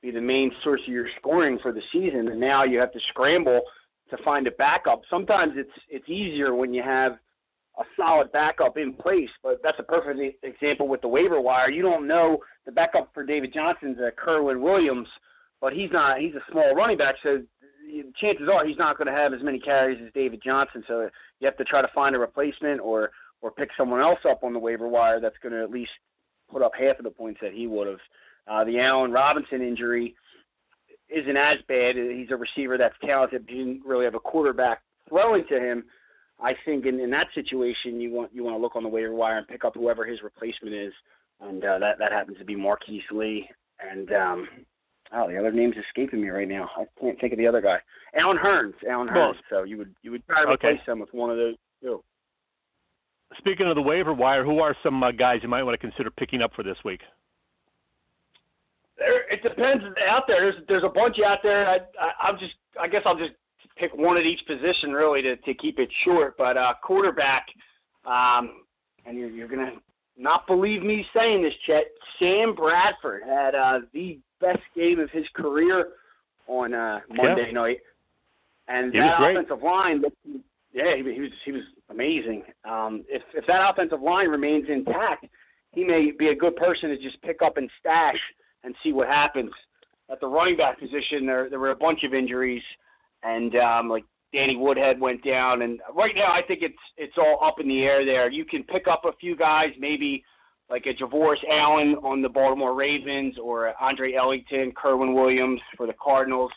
be the main source of your scoring for the season, and now you have to scramble to find a backup. Sometimes it's it's easier when you have a solid backup in place, but that's a perfect example with the waiver wire. You don't know the backup for David Johnson's uh, Kerwin Williams, but he's not. He's a small running back, so chances are he's not going to have as many carries as David Johnson. So you have to try to find a replacement or or pick someone else up on the waiver wire that's going to at least put up half of the points that he would have. Uh, the Allen Robinson injury isn't as bad. He's a receiver that's talented, but he didn't really have a quarterback throwing to him. I think in, in that situation, you want you want to look on the waiver wire and pick up whoever his replacement is, and uh, that that happens to be Marquise Lee. And um, oh, the other name's escaping me right now. I can't think of the other guy. Allen Hurns, Allen Hurns. So you would you would try to replace okay. him with one of those two. Speaking of the waiver wire, who are some uh, guys you might want to consider picking up for this week? There, it depends out there. There's there's a bunch out there. I, I I'm just I guess I'll just. pick one at each position, really, to, to keep it short. But uh, quarterback, um, and you're, you're going to not believe me saying this, Chet, Sam Bradford had uh, the best game of his career on uh, Monday yeah. night. And he that offensive great. line, yeah, he, he was he was amazing. Um, if, if that offensive line remains intact, he may be a good person to just pick up and stash and see what happens. At the running back position, there there were a bunch of injuries. And um, like Danny Woodhead went down, and right now I think it's it's all up in the air there. You can pick up a few guys, maybe like a Javoris Allen on the Baltimore Ravens or Andre Ellington, Kerwin Williams for the Cardinals.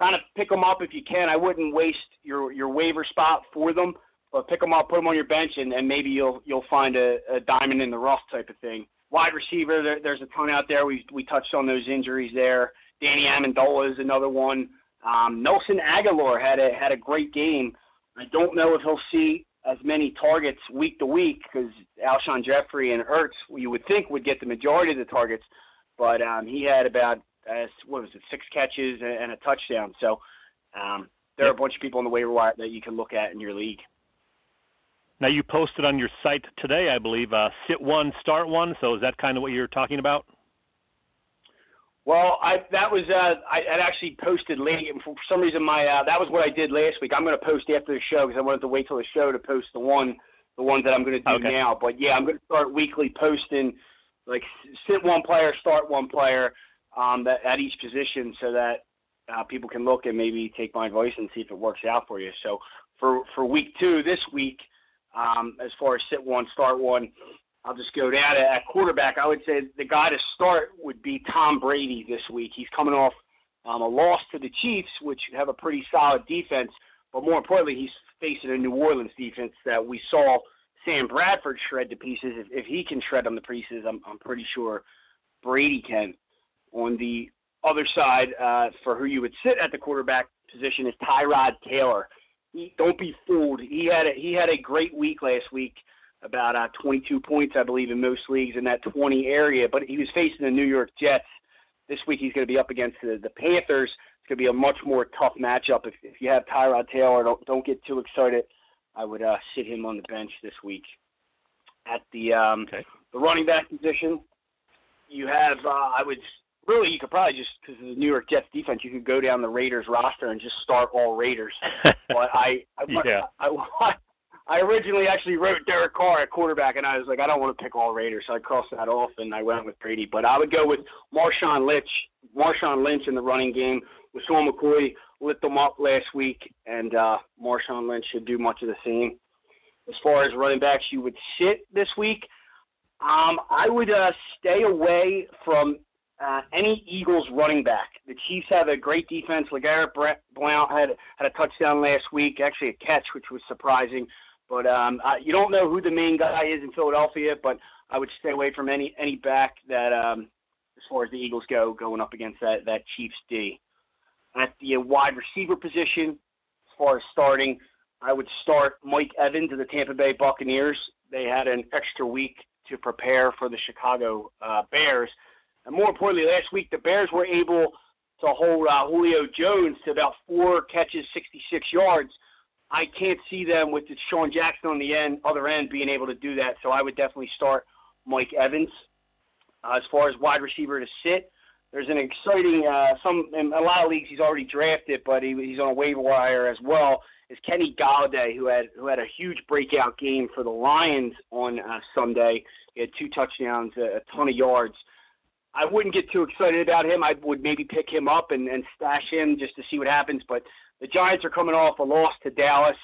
Kind of pick them up if you can. I wouldn't waste your, your waiver spot for them, but pick them up, put them on your bench, and, and maybe you'll you'll find a, a diamond in the rough type of thing. Wide receiver, there, there's a ton out there. We we touched on those injuries there. Danny Amendola is another one. Um, Nelson Agholor had a had a great game. I don't know if he'll see as many targets week to week because Alshon Jeffrey and Ertz, you would think, would get the majority of the targets, but um, he had about uh, what was it six catches and a touchdown. So um, there are a bunch of people on the waiver wire that you can look at in your league. Now you posted on your site today, I believe, uh, sit one, start one. So is that kind of what you're talking about? Well, I, that was uh, I I'd actually posted late. For some reason, my uh, that was what I did last week. I'm going to post after the show because I wanted to wait till the show to post the one, the ones that I'm going to do okay. now. But yeah, I'm going to start weekly posting, like sit one player, start one player, um, that, at each position, so that uh, people can look and maybe take my advice and see if it works out for you. So for for week two this week, um, as far as sit one, start one. I'll just go down at quarterback. I would say the guy to start would be Tom Brady this week. He's coming off um, a loss to the Chiefs, which have a pretty solid defense. But more importantly, he's facing a New Orleans defense that we saw Sam Bradford shred to pieces. If, if he can shred them to pieces, I'm, I'm pretty sure Brady can. On the other side, uh, for who you would sit at the quarterback position is Tyrod Taylor. He, don't be fooled. He had a, he had a great week last week. About uh, twenty-two points, I believe, in most leagues in that twenty area. But he was facing the New York Jets. This week he's going to be up against the, the Panthers. It's going to be a much more tough matchup. If, if you have Tyrod Taylor, don't, don't get too excited. I would uh, sit him on the bench this week. At the um, okay. the running back position, you have, uh, I would, really, you could probably just, because of the New York Jets defense, you could go down the Raiders roster and just start all Raiders. But I I want yeah. I, I, I originally actually wrote Derek Carr at quarterback, and I was like, I don't want to pick all Raiders, so I crossed that off, and I went with Brady. But I would go with Marshawn Lynch, Marshawn Lynch in the running game. LaShawn McCoy lit them up last week, and uh, Marshawn Lynch should do much of the same. As far as running backs, you would sit this week. Um, I would uh, stay away from uh, any Eagles running back. The Chiefs have a great defense. LeGarrette Blount had had a touchdown last week, actually a catch, which was surprising. But um, I, you don't know who the main guy is in Philadelphia, but I would stay away from any any back that, um, as far as the Eagles go, going up against that, that Chiefs D. At the wide receiver position, as far as starting, I would start Mike Evans of the Tampa Bay Buccaneers. They had an extra week to prepare for the Chicago uh, Bears. And more importantly, last week the Bears were able to hold uh, Julio Jones to about four catches, sixty-six yards. I can't see them with Sean Jackson on the end, other end being able to do that. So I would definitely start Mike Evans. Uh, as far as wide receiver to sit, there's an exciting uh, some in a lot of leagues he's already drafted, but he, he's on a waiver wire as well. Is Kenny Golladay, who had who had a huge breakout game for the Lions on uh, Sunday. He had two touchdowns, a, a ton of yards. I wouldn't get too excited about him. I would maybe pick him up and, and stash him just to see what happens. But the Giants are coming off a loss to Dallas.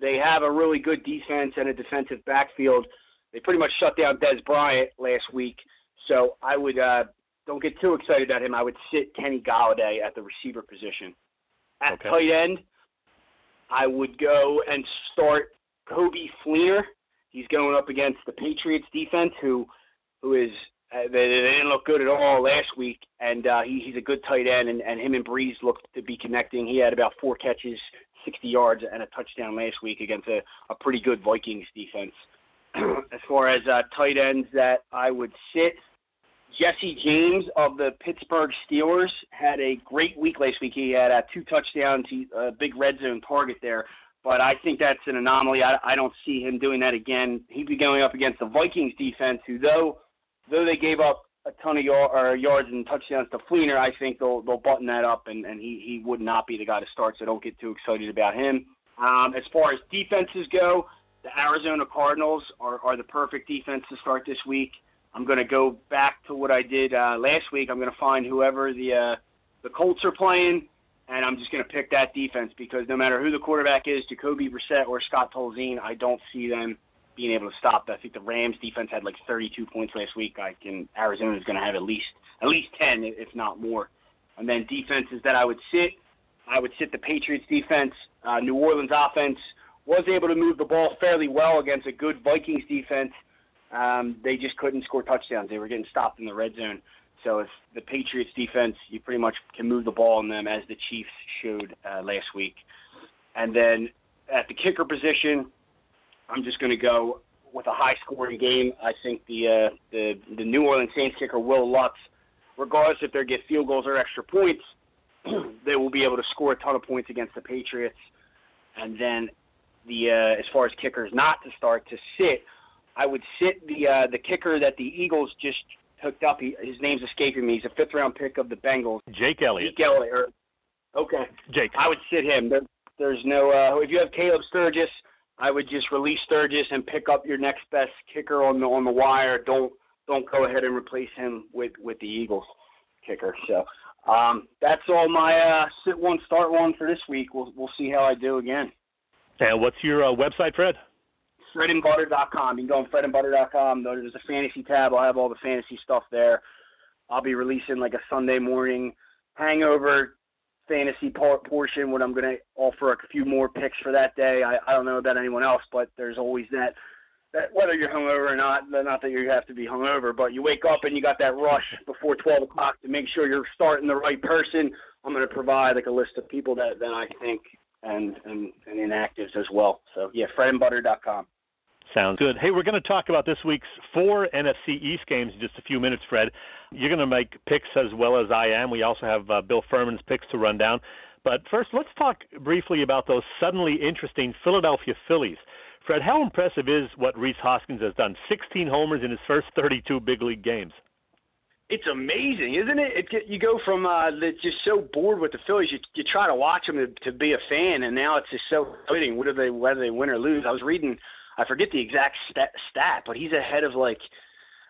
They have a really good defense and a defensive backfield. They pretty much shut down Dez Bryant last week. So I would uh, don't get too excited about him. I would sit Kenny Golladay at the receiver position. At okay. tight end, I would go and start Coby Fleener. He's going up against the Patriots defense, who who is uh, they, they didn't look good at all last week, and uh, he, he's a good tight end, and, and him and Breeze look to be connecting. He had about four catches, sixty yards, and a touchdown last week against a, a pretty good Vikings defense. As far as uh, tight ends that I would sit, Jesse James of the Pittsburgh Steelers had a great week last week. He had uh, two touchdowns, he, a big red zone target there, but I think that's an anomaly. I, I don't see him doing that again. He'd be going up against the Vikings defense, who though though they gave up a ton of y- or yards and touchdowns to Fleener, I think they'll they'll button that up, and, and he, he would not be the guy to start, so don't get too excited about him. Um, as far as defenses go, the Arizona Cardinals are, are the perfect defense to start this week. I'm going to go back to what I did uh, last week. I'm going to find whoever the uh, the Colts are playing, and I'm just going to pick that defense because no matter who the quarterback is, Jacoby Brissett or Scott Tolzien, I don't see them being able to stop. I think the Rams defense had like thirty-two points last week. I can Arizona's going to have at least at least ten, if not more. And then defenses that I would sit, I would sit the Patriots defense, uh, New Orleans offense. Was able to move the ball fairly well against a good Vikings defense. Um, they just couldn't score touchdowns. They were getting stopped in the red zone. So if the Patriots defense, you pretty much can move the ball on them, as the Chiefs showed uh, last week. And then at the kicker position, I'm just going to go with a high-scoring game. I think the, uh, the the New Orleans Saints kicker, Will Lutz, regardless if they get field goals or extra points, they will be able to score a ton of points against the Patriots. And then The uh, as far as kickers not to start, to sit, I would sit the uh, the kicker that the Eagles just hooked up. He, his name's escaping me. He's a fifth-round pick of the Bengals. Jake Elliott. Jake Elliott. Or, okay. Jake. I would sit him. There, there's no uh, – if you have Caleb Sturgis, I would just release Sturgis and pick up your next best kicker on the on the wire. Don't don't go ahead and replace him with, with the Eagles kicker. So um, that's all my uh, sit one, start one for this week. We'll We'll see how I do again. And what's your uh, website, Fred? fred and butter dot com. You can go on fred and butter dot com. There's a fantasy tab. I'll have all the fantasy stuff there. I'll be releasing like a Sunday morning hangover fantasy part portion when I'm going to offer a few more picks for that day. I, I don't know about anyone else, but there's always that, that whether you're hungover or not, not that you have to be hungover, but you wake up and you got that rush before twelve o'clock to make sure you're starting the right person. I'm going to provide like a list of people that, that I think – And, and and inactives as well. So, yeah, fred and butter dot com. Sounds good. Hey, we're going to talk about this week's four N F C East games in just a few minutes, Fred. You're going to make picks as well as I am. We also have uh, Bill Furman's picks to run down. But first, let's talk briefly about those suddenly interesting Philadelphia Phillies. Fred, how impressive is what Rhys Hoskins has done? sixteen homers in his first thirty-two big league games. It's amazing, isn't it? it you go from uh, just so bored with the Phillies, you, you try to watch them to, to be a fan, and now it's just so exciting. Whether they whether they win or lose, I was reading, I forget the exact stat, stat but he's ahead of like,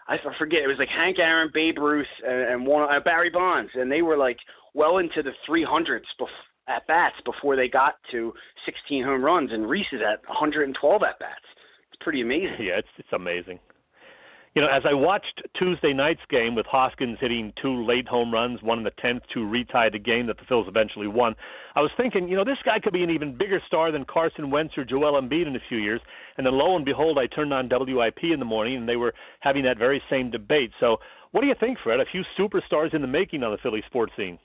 I forget it was like Hank Aaron, Babe Ruth, and, and one uh, Barry Bonds, and they were like well into the three hundreds bef- at bats before they got to sixteen home runs, and Rhys is at one hundred twelve at bats. It's pretty amazing. Yeah, it's it's amazing. You know, as I watched Tuesday night's game with Hoskins hitting two late home runs, one in the tenth to retie the game that the Phils eventually won, I was thinking, you know, this guy could be an even bigger star than Carson Wentz or Joel Embiid in a few years. And then lo and behold, I turned on W I P in the morning, and they were having that very same debate. So what do you think, Fred? A few superstars in the making on the Philly sports scene.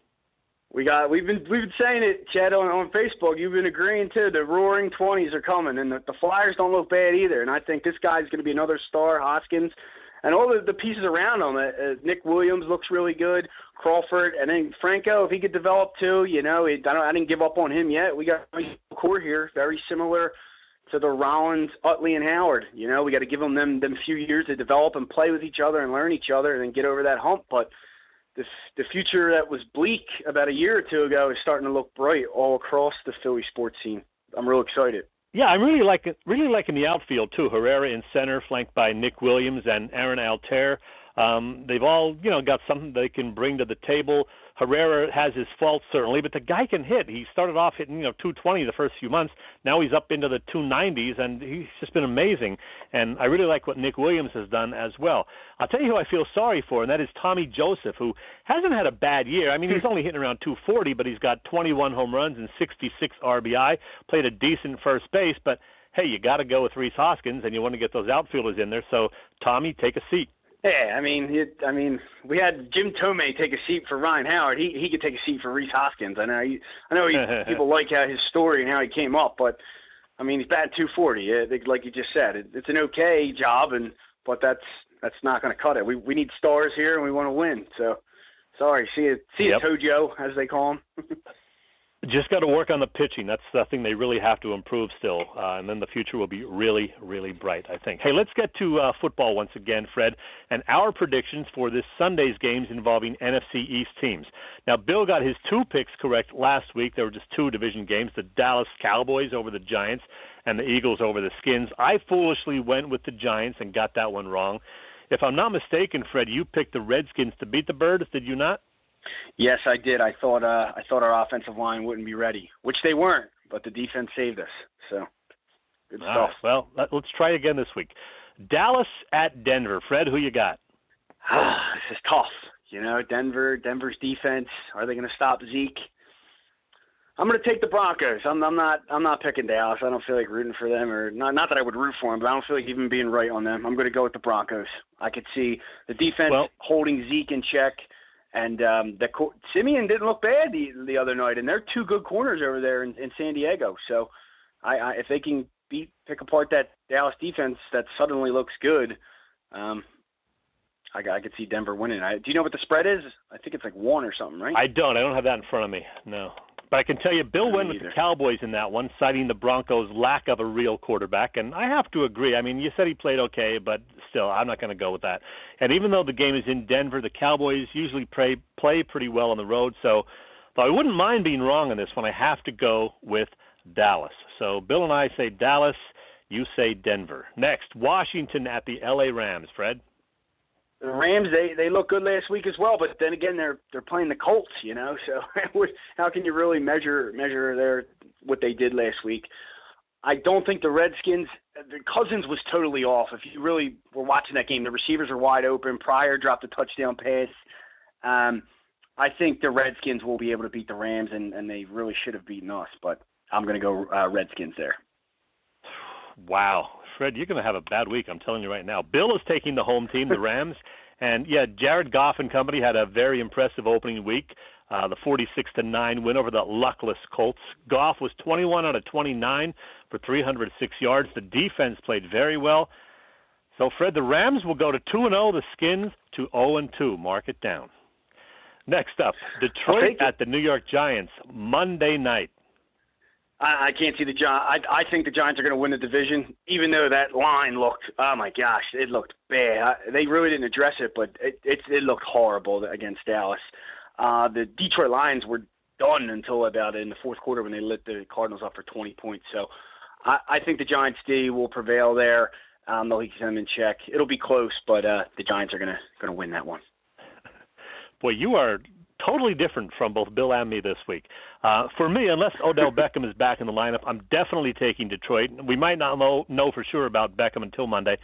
We got, we've been we've been saying it, Chad, on, on Facebook. You've been agreeing, too. The roaring twenties are coming, and the, the Flyers don't look bad either. And I think this guy's going to be another star, Hoskins. And all the, the pieces around him, uh, Nick Williams looks really good. Crawford, and then Franco, if he could develop too, you know, I don't, I didn't give up on him yet. We got a core here, very similar to the Rollins, Utley, and Howard. You know, we got to give them them them few years to develop and play with each other and learn each other and then get over that hump. But the the future that was bleak about a year or two ago is starting to look bright all across the Philly sports scene. I'm real excited. Yeah, I'm really liking really liking the outfield too. Herrera in center, flanked by Nick Williams and Aaron Altair. Um, they've all, you know, got something they can bring to the table. Herrera has his faults, certainly, but the guy can hit. He started off hitting, you know, two twenty the first few months. Now he's up into the two nineties, and he's just been amazing. And I really like what Nick Williams has done as well. I'll tell you who I feel sorry for, and that is Tommy Joseph, who hasn't had a bad year. I mean, he's only hitting around two forty, but he's got twenty-one home runs and sixty-six R B I, played a decent first base. But, hey, you got to go with Rhys Hoskins, and you want to get those outfielders in there. So, Tommy, take a seat. Yeah, I mean, it, I mean, we had Jim Tomei take a seat for Ryan Howard. He he could take a seat for Rhys Hoskins. I know, he, I know, he, people like how his story and how he came up, but I mean, he's batting two forty. Uh, like you just said, it, it's an okay job, and but that's that's not going to cut it. We we need stars here, and we want to win. So, sorry, see it, see it, yep. Tojo, as they call him. Just got to work on the pitching. That's the thing they really have to improve still, uh, and then the future will be really, really bright, I think. Hey, let's get to uh, football once again, Fred, and our predictions for this Sunday's games involving N F C East teams. Now, Bill got his two picks correct last week. There were just two division games, the Dallas Cowboys over the Giants and the Eagles over the Skins. I foolishly went with the Giants and got that one wrong. If I'm not mistaken, Fred, you picked the Redskins to beat the Birds, did you not? Yes, I did. I thought uh, I thought our offensive line wouldn't be ready, which they weren't, but the defense saved us. So, good stuff. All right, well, let's try again this week. Dallas at Denver. Fred, who you got? Ah, this is tough. You know, Denver, Denver's defense. Are they going to stop Zeke? I'm going to take the Broncos. I'm, I'm not. I'm not picking Dallas. I don't feel like rooting for them, or not. Not that I would root for them, but I don't feel like even being right on them. I'm going to go with the Broncos. I could see the defense well, holding Zeke in check. And um, the co- Simeon didn't look bad the, the other night, and they're two good corners over there in, in San Diego. So, I, I, if they can beat pick apart that Dallas defense that suddenly looks good, um, I, I could see Denver winning. I, do you know what the spread is? I think it's like one or something, right? I don't. I don't have that in front of me. No. But I can tell you, Bill went with the Cowboys in that one, citing the Broncos' lack of a real quarterback. And I have to agree. I mean, you said he played okay, but still, I'm not going to go with that. And even though the game is in Denver, the Cowboys usually play, play pretty well on the road. So though I wouldn't mind being wrong on this one, I have to go with Dallas. So Bill and I say Dallas, you say Denver. Next, Washington at the L A Rams. Fred? The Rams, they, they looked good last week as well, but then again, they're they're playing the Colts, you know. So how can you really measure measure their what they did last week? I don't think the Redskins. The Cousins was totally off. If you really were watching that game, the receivers are wide open. Pryor dropped a touchdown pass. Um, I think the Redskins will be able to beat the Rams, and, and they really should have beaten us. But I'm going to go uh, Redskins there. Wow. Fred, you're going to have a bad week, I'm telling you right now. Bill is taking the home team, the Rams. And, yeah, Jared Goff and company had a very impressive opening week, uh, the forty-six to nine win over the luckless Colts. Goff was twenty-one out of twenty-nine for three hundred six yards. The defense played very well. So, Fred, the Rams will go to two and oh, the Skins to oh and two. Mark it down. Next up, Detroit at the New York Giants, Monday night. I can't see the Giants. I, I think the Giants are going to win the division, even though that line looked, oh, my gosh, it looked bad. I, they really didn't address it, but it, it, it looked horrible against Dallas. Uh, the Detroit Lions were done until about in the fourth quarter when they lit the Cardinals up for twenty points. So I, I think the Giants' D will prevail there. Um, they'll keep them in check. It'll be close, but uh, the Giants are going to going to win that one. Boy, you are – totally different from both Bill and me this week. Uh, for me, unless Odell Beckham is back in the lineup, I'm definitely taking Detroit. We might not know, know for sure about Beckham until Monday,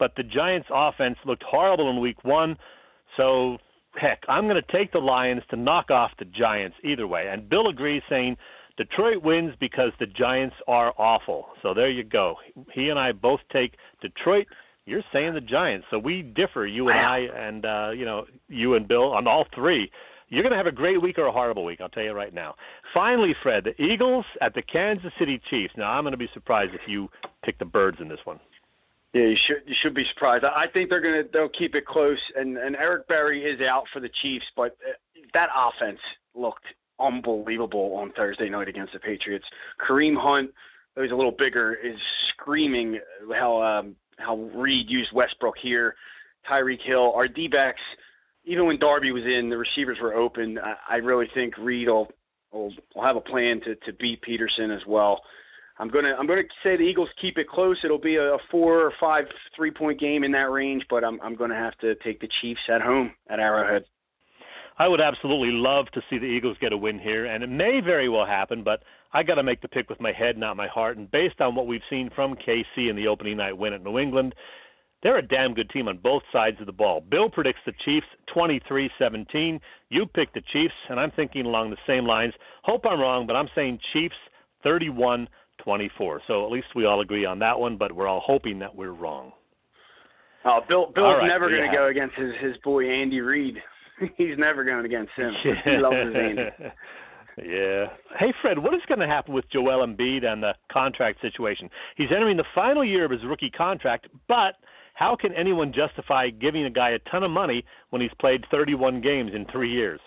but the Giants' offense looked horrible in week one. So, heck, I'm going to take the Lions to knock off the Giants either way. And Bill agrees, saying Detroit wins because the Giants are awful. So there you go. He and I both take Detroit. You're saying the Giants. So we differ, you and I, and uh, you know, you and Bill, on all three. You're going to have a great week or a horrible week, I'll tell you right now. Finally, Fred, the Eagles at the Kansas City Chiefs. Now, I'm going to be surprised if you pick the Birds in this one. Yeah, you should you should be surprised. I think they're going to they'll keep it close, and, and Eric Berry is out for the Chiefs, but that offense looked unbelievable on Thursday night against the Patriots. Kareem Hunt, though he's a little bigger, is screaming how um, how Reid used Westbrook here. Tyreek Hill, our D-backs, even when Darby was in, the receivers were open. I, I really think Reid will, will, will have a plan to, to beat Peterson as well. I'm gonna I'm gonna say the Eagles keep it close. It'll be a four or five three point game in that range, but I'm I'm gonna have to take the Chiefs at home at Arrowhead. I would absolutely love to see the Eagles get a win here, and it may very well happen, but I got to make the pick with my head, not my heart. And based on what we've seen from K C in the opening night win at New England, they're a damn good team on both sides of the ball. Bill predicts the Chiefs twenty-three seventeen. You pick the Chiefs, and I'm thinking along the same lines. Hope I'm wrong, but I'm saying Chiefs thirty-one twenty-four. So at least we all agree on that one, but we're all hoping that we're wrong. Oh, Bill, Bill's right, never going to go against his, his boy Andy Reid. He's never going against him. Yeah. He loves his Andy. Yeah. Hey, Fred, what is going to happen with Joel Embiid and the contract situation? He's entering the final year of his rookie contract, but how can anyone justify giving a guy a ton of money when he's played thirty-one games in three years?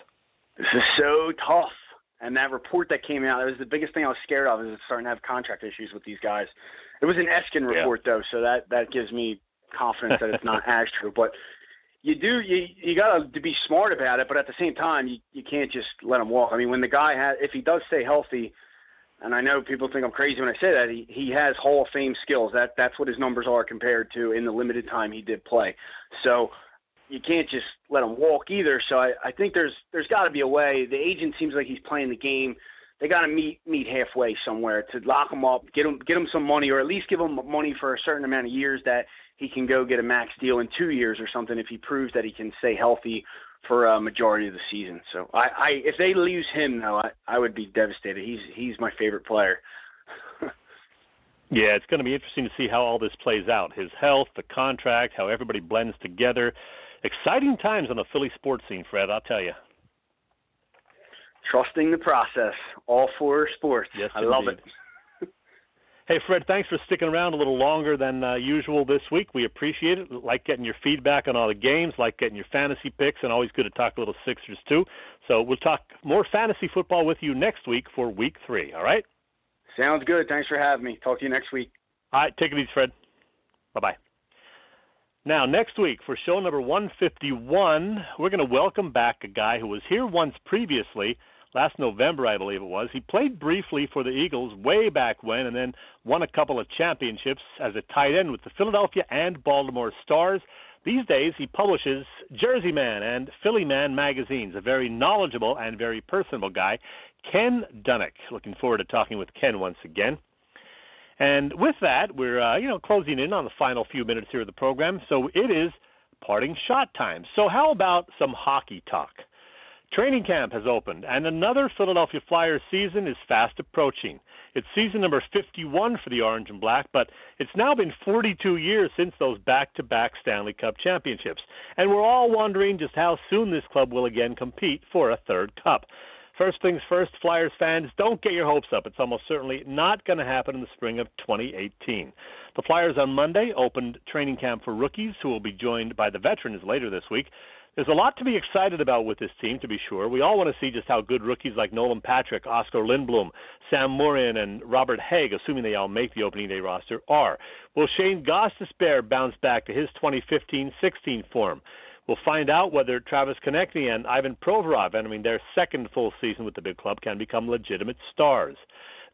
This is so tough. And that report that came out, it was the biggest thing I was scared of, is it's starting to have contract issues with these guys. It was an Eskin report, yeah. though, so that, that gives me confidence that it's not as true. But you do you you got to be smart about it, but at the same time, you, you can't just let him walk. I mean, when the guy has – if he does stay healthy, and I know people think I'm crazy when I say that, he, he has Hall of Fame skills. That That's what his numbers are compared to in the limited time he did play. So – you can't just let him walk either. So I, I think there's there's got to be a way. The agent seems like he's playing the game. They got to meet meet halfway somewhere to lock him up, get him get him some money, or at least give him money for a certain amount of years that he can go get a max deal in two years or something if he proves that he can stay healthy for a majority of the season. So I, I if they lose him though, I, I would be devastated. He's he's my favorite player. Yeah, it's going to be interesting to see how all this plays out. His health, the contract, how everybody blends together. Exciting times on the Philly sports scene, Fred, I'll tell you. Trusting the process, all for sports. Yes, I indeed. Love it. Hey, Fred, thanks for sticking around a little longer than uh, usual this week. We appreciate it. Like getting your feedback on all the games, like getting your fantasy picks, and always good to talk a little Sixers too. So we'll talk more fantasy football with you next week for week three, all right? Sounds good. Thanks for having me. Talk to you next week. All right, take it easy, Fred. Bye-bye. Now, next week, for show number one fifty-one, we're going to welcome back a guy who was here once previously, last November, I believe it was. He played briefly for the Eagles way back when and then won a couple of championships as a tight end with the Philadelphia and Baltimore Stars. These days, he publishes Jersey Man and Philly Man magazines, a very knowledgeable and very personable guy, Ken Dunnick. Looking forward to talking with Ken once again. And with that, we're uh, you know closing in on the final few minutes here of the program, so it is parting shot time. So how about some hockey talk? Training camp has opened, and another Philadelphia Flyers season is fast approaching. It's season number fifty-one for the Orange and Black, but it's now been forty-two years since those back-to-back Stanley Cup championships, and we're all wondering just how soon this club will again compete for a third cup. First things first, Flyers fans, don't get your hopes up. It's almost certainly not going to happen in the spring of twenty eighteen. The Flyers on Monday opened training camp for rookies, who will be joined by the veterans later this week. There's a lot to be excited about with this team, to be sure. We all want to see just how good rookies like Nolan Patrick, Oscar Lindblom, Sam Morin, and Robert Haig, assuming they all make the opening day roster, are. Will Shane Gostisbehere bounce back to his twenty fifteen sixteen form? We'll find out whether Travis Konechny and Ivan Provorov, entering their second full season with the big club, can become legitimate stars.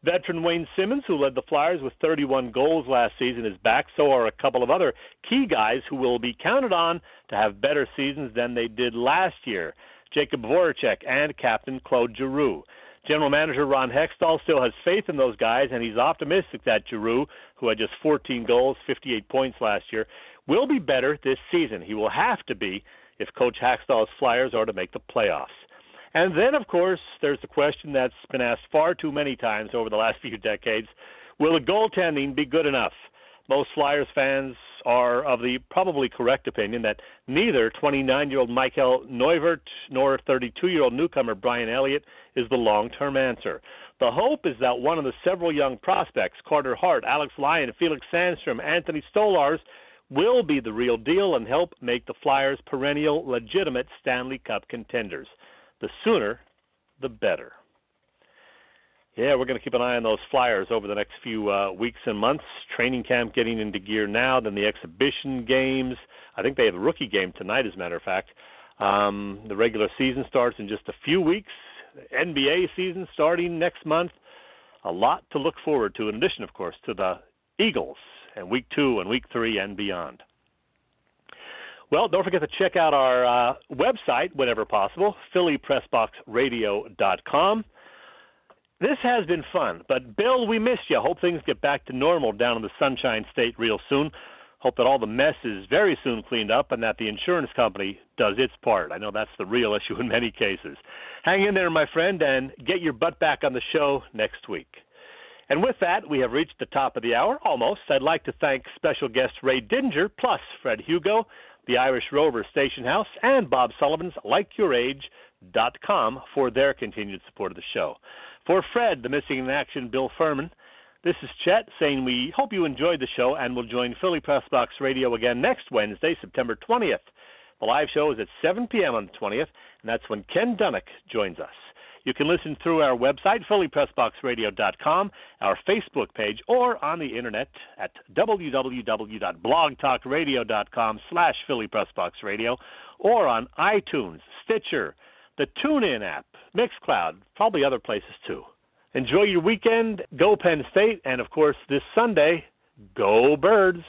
Veteran Wayne Simmons, who led the Flyers with thirty-one goals last season, is back. So are a couple of other key guys who will be counted on to have better seasons than they did last year. Jacob Voracek and captain Claude Giroux. General manager Ron Hextall still has faith in those guys, and he's optimistic that Giroux, who had just fourteen goals, fifty-eight points last year, will be better this season. He will have to be if Coach Hextall's Flyers are to make the playoffs. And then, of course, there's the question that's been asked far too many times over the last few decades. Will the goaltending be good enough? Most Flyers fans are of the probably correct opinion that neither twenty-nine-year-old Michael Neuvert nor thirty-two-year-old newcomer Brian Elliott is the long-term answer. The hope is that one of the several young prospects, Carter Hart, Alex Lyon, Felix Sandstrom, Anthony Stolarz, will be the real deal and help make the Flyers perennial legitimate Stanley Cup contenders. The sooner, the better. Yeah, we're going to keep an eye on those flyers over the next few uh, weeks and months. Training camp getting into gear now, then the exhibition games. I think they have a rookie game tonight, as a matter of fact. Um, the regular season starts in just a few weeks. N B A season starting next month. A lot to look forward to, in addition, of course, to the Eagles and week two and week three and beyond. Well, don't forget to check out our uh, website, whenever possible, philly press box radio dot com. This has been fun, but, Bill, we missed you. Hope things get back to normal down in the Sunshine State real soon. Hope that all the mess is very soon cleaned up and that the insurance company does its part. I know that's the real issue in many cases. Hang in there, my friend, and get your butt back on the show next week. And with that, we have reached the top of the hour, almost. I'd like to thank special guest Ray Didinger, plus Fred Hugo, the Irish Rover Station House, and Bob Sullivan's like your age dot com for their continued support of the show. For Fred, the missing in action, Bill Furman, this is Chet saying we hope you enjoyed the show and will join Philly Press Box Radio again next Wednesday, September twentieth. The live show is at seven p.m. on the twentieth, and that's when Ken Dunnick joins us. You can listen through our website, philly press box radio dot com, our Facebook page, or on the Internet at w w w dot blog talk radio dot com slash philly press box radio, or on iTunes, Stitcher, the TuneIn app, Mixcloud, probably other places too. Enjoy your weekend. Go Penn State. And, of course, this Sunday, go Birds.